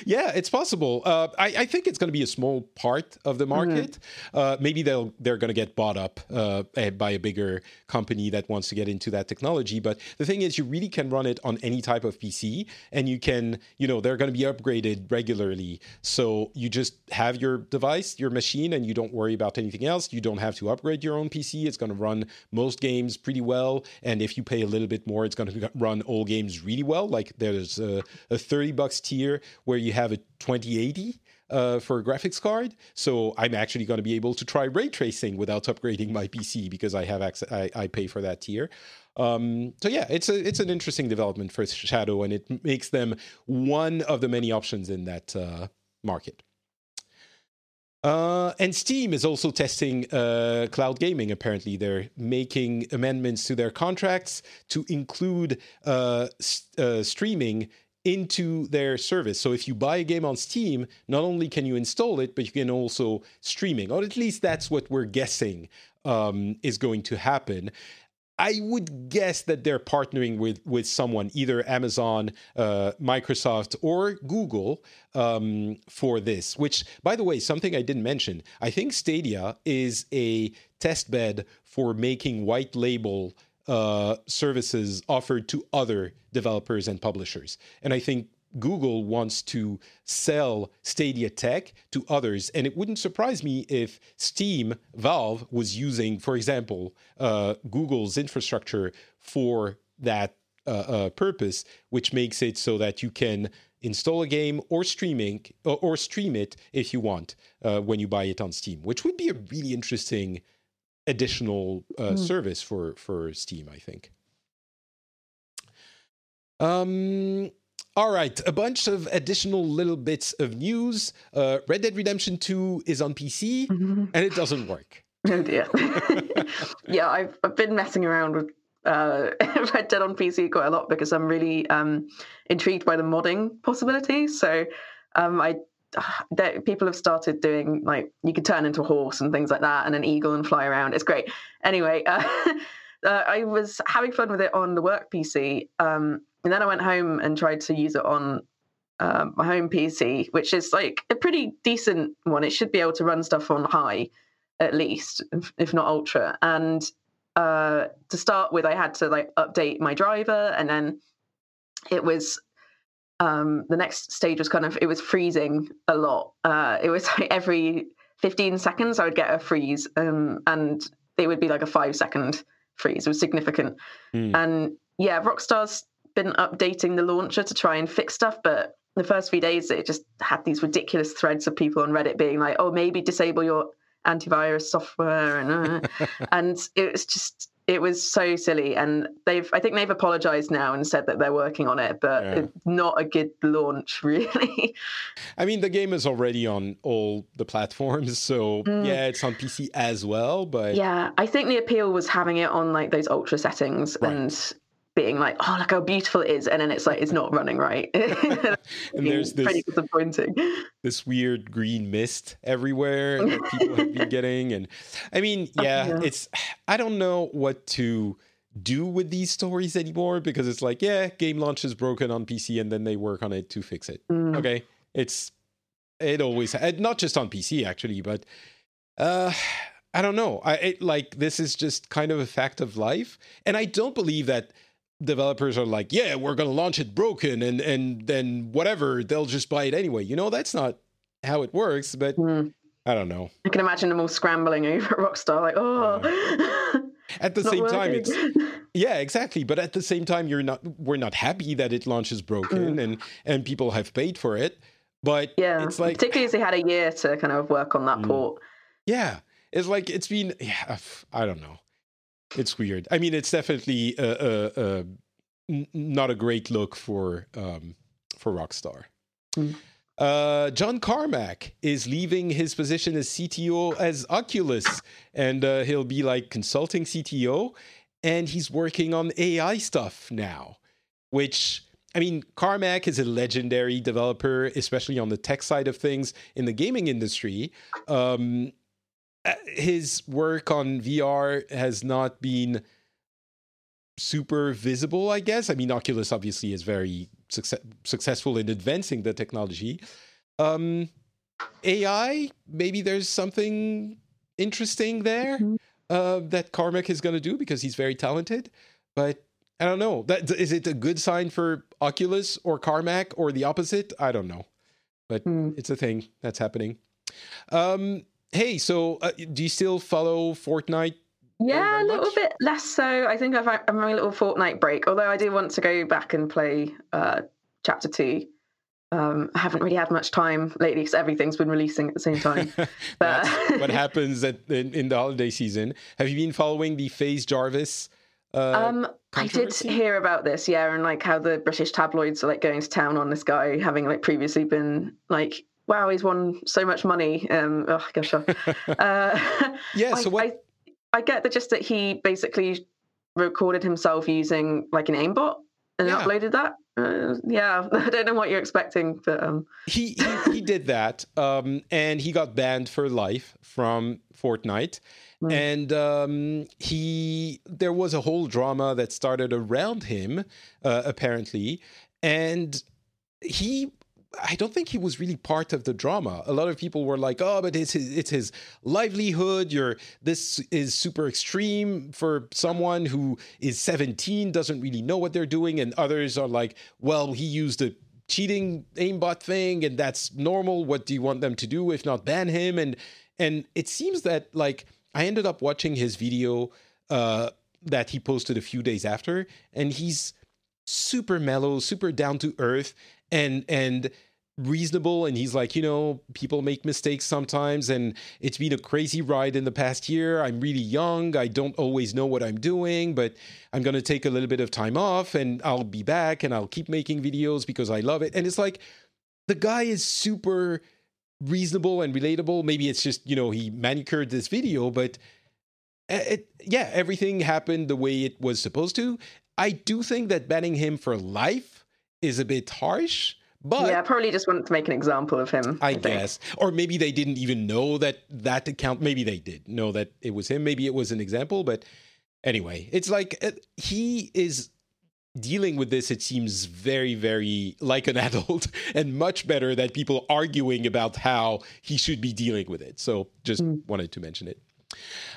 yeah, it's possible. Uh, I, I think it's going to be a small part of the market. Mm-hmm. Uh, maybe they'll, they're going to get bought up uh, by a bigger company that wants to get into that technology. But the thing is, you really can run it on any type of P C, and you can, you know, they're going to be upgraded regularly. So you just have your device, your machine, and you don't worry about anything else. You don't have to upgrade your own P C. It's going to run most games pretty well. And if you pay a little bit more, it's going to run all games really well. Like there's a, a thirty bucks tier where you have a twenty eighty uh, for a graphics card. So I'm actually going to be able to try ray tracing without upgrading my P C because I have access, I, I pay for that tier. Um, so yeah, it's a, it's an interesting development for Shadow, and it makes them one of the many options in that uh, market. Uh, and Steam is also testing uh, cloud gaming, apparently. They're making amendments to their contracts to include uh, st- uh, streaming into their service. So if you buy a game on Steam, not only can you install it, but you can also stream it. Or at least that's what we're guessing um, is going to happen. I would guess that they're partnering with, with someone, either Amazon, uh, Microsoft, or Google um, for this, which, by the way, something I didn't mention. I think Stadia is a test bed for making white label uh, services offered to other developers and publishers. And I think Google wants to sell Stadia tech to others, and it wouldn't surprise me if Steam, Valve, was using, for example, uh, Google's infrastructure for that uh, uh, purpose, which makes it so that you can install a game or streaming or, or stream it if you want uh, when you buy it on Steam, which would be a really interesting additional uh, mm. service for for Steam, I think. Um. All right, a bunch of additional little bits of news. Uh, Red Dead Redemption two is on P C, mm-hmm. and it doesn't work. Oh, dear. yeah, I've, I've been messing around with uh, Red Dead on P C quite a lot because I'm really um, intrigued by the modding possibilities. So um, I, there, people have started doing, like, you could turn into a horse and things like that, and an eagle and fly around. It's great. Anyway, uh, uh, I was having fun with it on the work P C, um, and then I went home and tried to use it on um, my home P C, which is like a pretty decent one. It should be able to run stuff on high, at least, if not ultra. And uh, to start with, I had to like update my driver, and then it was um, the next stage was kind of, it was freezing a lot. Uh, it was like every fifteen seconds I would get a freeze, um, and it would be like a five second freeze. It was significant. Mm. And yeah, Rockstar's been updating the launcher to try and fix stuff, but the first few days it just had these ridiculous threads of people on Reddit being like, oh, maybe disable your antivirus software, and uh, and it was just, it was so silly. And they've, I think they've apologized now and said that they're working on it, but yeah. It's not a good launch, really. I mean, the game is already on all the platforms, so mm. yeah, it's on P C as well, but yeah, I think the appeal was having it on like those ultra settings, right. and being like, oh, look how beautiful it is, and then it's like, it's not running right. And there's this, pretty disappointing. This weird green mist everywhere that people have been getting. And I mean, yeah, oh, yeah, it's, I don't know what to do with these stories anymore, because it's like, yeah, game launch is broken on P C, and then they work on it to fix it. Mm. Okay, it's, it always, not just on P C actually, but uh I don't know. I it, like this is just kind of a fact of life, and I don't believe that developers are like, yeah, we're going to launch it broken, and and then whatever, they'll just buy it anyway. You know, that's not how it works, but mm. I don't know. I can imagine them all scrambling over Rockstar, like, oh. Uh, at the same working. time, it's, yeah, exactly. But at the same time, you're not, we're not happy that it launches broken, mm. and, and people have paid for it. But yeah, it's like, particularly as they had a year to kind of work on that mm. port. Yeah. It's like, it's been, yeah, I don't know. It's weird. I mean, it's definitely uh, uh, uh, n- not a great look for um, for Rockstar. Mm. Uh, John Carmack is leaving his position as C T O as Oculus, and uh, he'll be like consulting C T O, and he's working on A I stuff now, which, I mean, Carmack is a legendary developer, especially on the tech side of things in the gaming industry. Um His work on V R has not been super visible, I guess. I mean, Oculus obviously is very success- successful in advancing the technology. Um, A I, maybe there's something interesting there mm-hmm. uh, that Carmack is going to do, because he's very talented. But I don't know. That, is it a good sign for Oculus or Carmack or the opposite? I don't know. But mm. it's a thing that's happening. Um Hey, so uh, do you still follow Fortnite? Yeah, a little bit less so. I think I've, I'm on a little Fortnite break, although I do want to go back and play uh, Chapter two. Um, I haven't really had much time lately because everything's been releasing at the same time. But that's what happens at, in, in the holiday season. Have you been following the FaZe Jarvis uh, um, I did hear about this, yeah, and like how the British tabloids are like going to town on this guy, having like previously been like, wow, he's won so much money. Um, oh, gosh. Uh, yeah, so I, what? I, I get the gist that he basically recorded himself using like an aimbot and yeah. uploaded that. Uh, yeah, I don't know what you're expecting, but um. he, he he did that, um, and he got banned for life from Fortnite. Mm. And um, he there was a whole drama that started around him, uh, apparently, and he. I don't think he was really part of the drama. A lot of people were like, oh, but it's his, it's his livelihood. You're, this is super extreme for someone who is seventeen, doesn't really know what they're doing. And others are like, well, he used a cheating aimbot thing, and that's normal. What do you want them to do if not ban him? And and it seems that, like, I ended up watching his video uh, that he posted a few days after, and he's super mellow, super down to earth, and and reasonable, and he's like, you know, people make mistakes sometimes, and it's been a crazy ride in the past year. I'm really young. I don't always know what I'm doing, but I'm going to take a little bit of time off, and I'll be back, and I'll keep making videos because I love it. And it's like, the guy is super reasonable and relatable. Maybe it's just, you know, he manicured this video, but it, yeah, everything happened the way it was supposed to. I do think that banning him for life is a bit harsh, but yeah, probably just wanted to make an example of him. I, I guess, think. Or maybe they didn't even know that that account. Maybe they did know that it was him. Maybe it was an example, but anyway, it's like uh, he is dealing with this. It seems very, very like an adult, and much better than people arguing about how he should be dealing with it. So, just mm. wanted to mention it.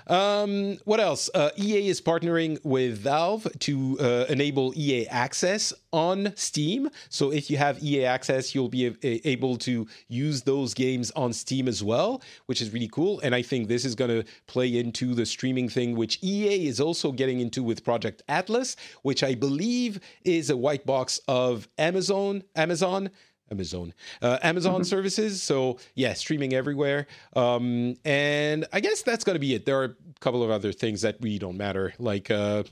Um, what else? Uh, E A is partnering with Valve to uh, enable E A Access on Steam. So if you have E A Access, you'll be a- able to use those games on Steam as well, which is really cool. And I think this is going to play into the streaming thing, which E A is also getting into with Project Atlas, which I believe is a white box of Amazon, Amazon, Amazon, uh, Amazon mm-hmm. services. So yeah, streaming everywhere. Um, and I guess that's going to be it. There are a couple of other things that really don't matter, like uh,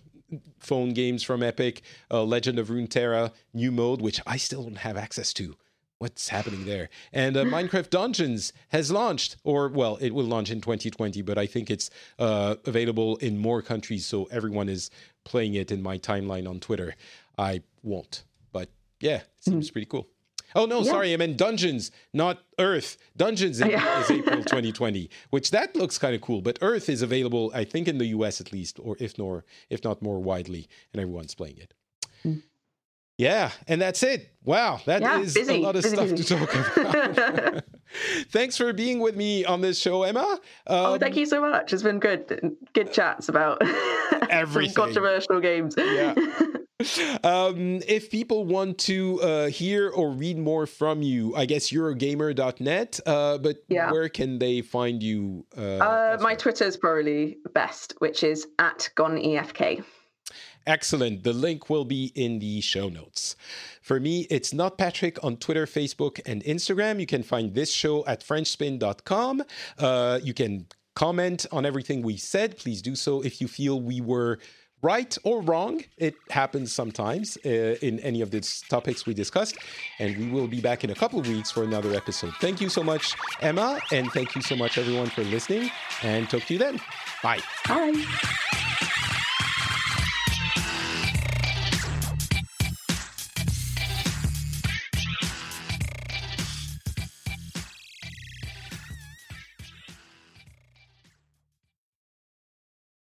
phone games from Epic, uh, Legend of Runeterra, new mode, which I still don't have access to. What's happening there? And uh, Minecraft Dungeons has launched, or well, it will launch in twenty twenty, but I think it's uh, available in more countries. So everyone is playing it in my timeline on Twitter. I won't, but yeah, it seems mm-hmm. pretty cool. Oh, no, yeah. sorry, I meant Dungeons, not Earth. Dungeons yeah. is April twenty twenty, which that looks kind of cool. But Earth is available, I think, in the U S at least, or if, nor, if not more widely, and everyone's playing it. Mm. Yeah, and that's it. Wow, that yeah, is busy, a lot of busy, stuff busy. to talk about. Thanks for being with me on this show, Emma. Um, oh, thank you so much. It's been good. Good chats about everything. Some controversial games. Yeah. Um, if people want to uh, hear or read more from you, I guess Eurogamer dot net, uh, but yeah. where can they find you? Uh, uh, my Twitter is probably best, which is at G O N E F K. Excellent. The link will be in the show notes. For me, it's Not Patrick on Twitter, Facebook, and Instagram. You can find this show at french spin dot com. Uh, you can comment on everything we said. Please do so if you feel we were right or wrong. It happens sometimes uh, in any of these topics we discussed. And we will be back in a couple of weeks for another episode. Thank you so much, Emma. And thank you so much, everyone, for listening. And talk to you then. Bye. Bye.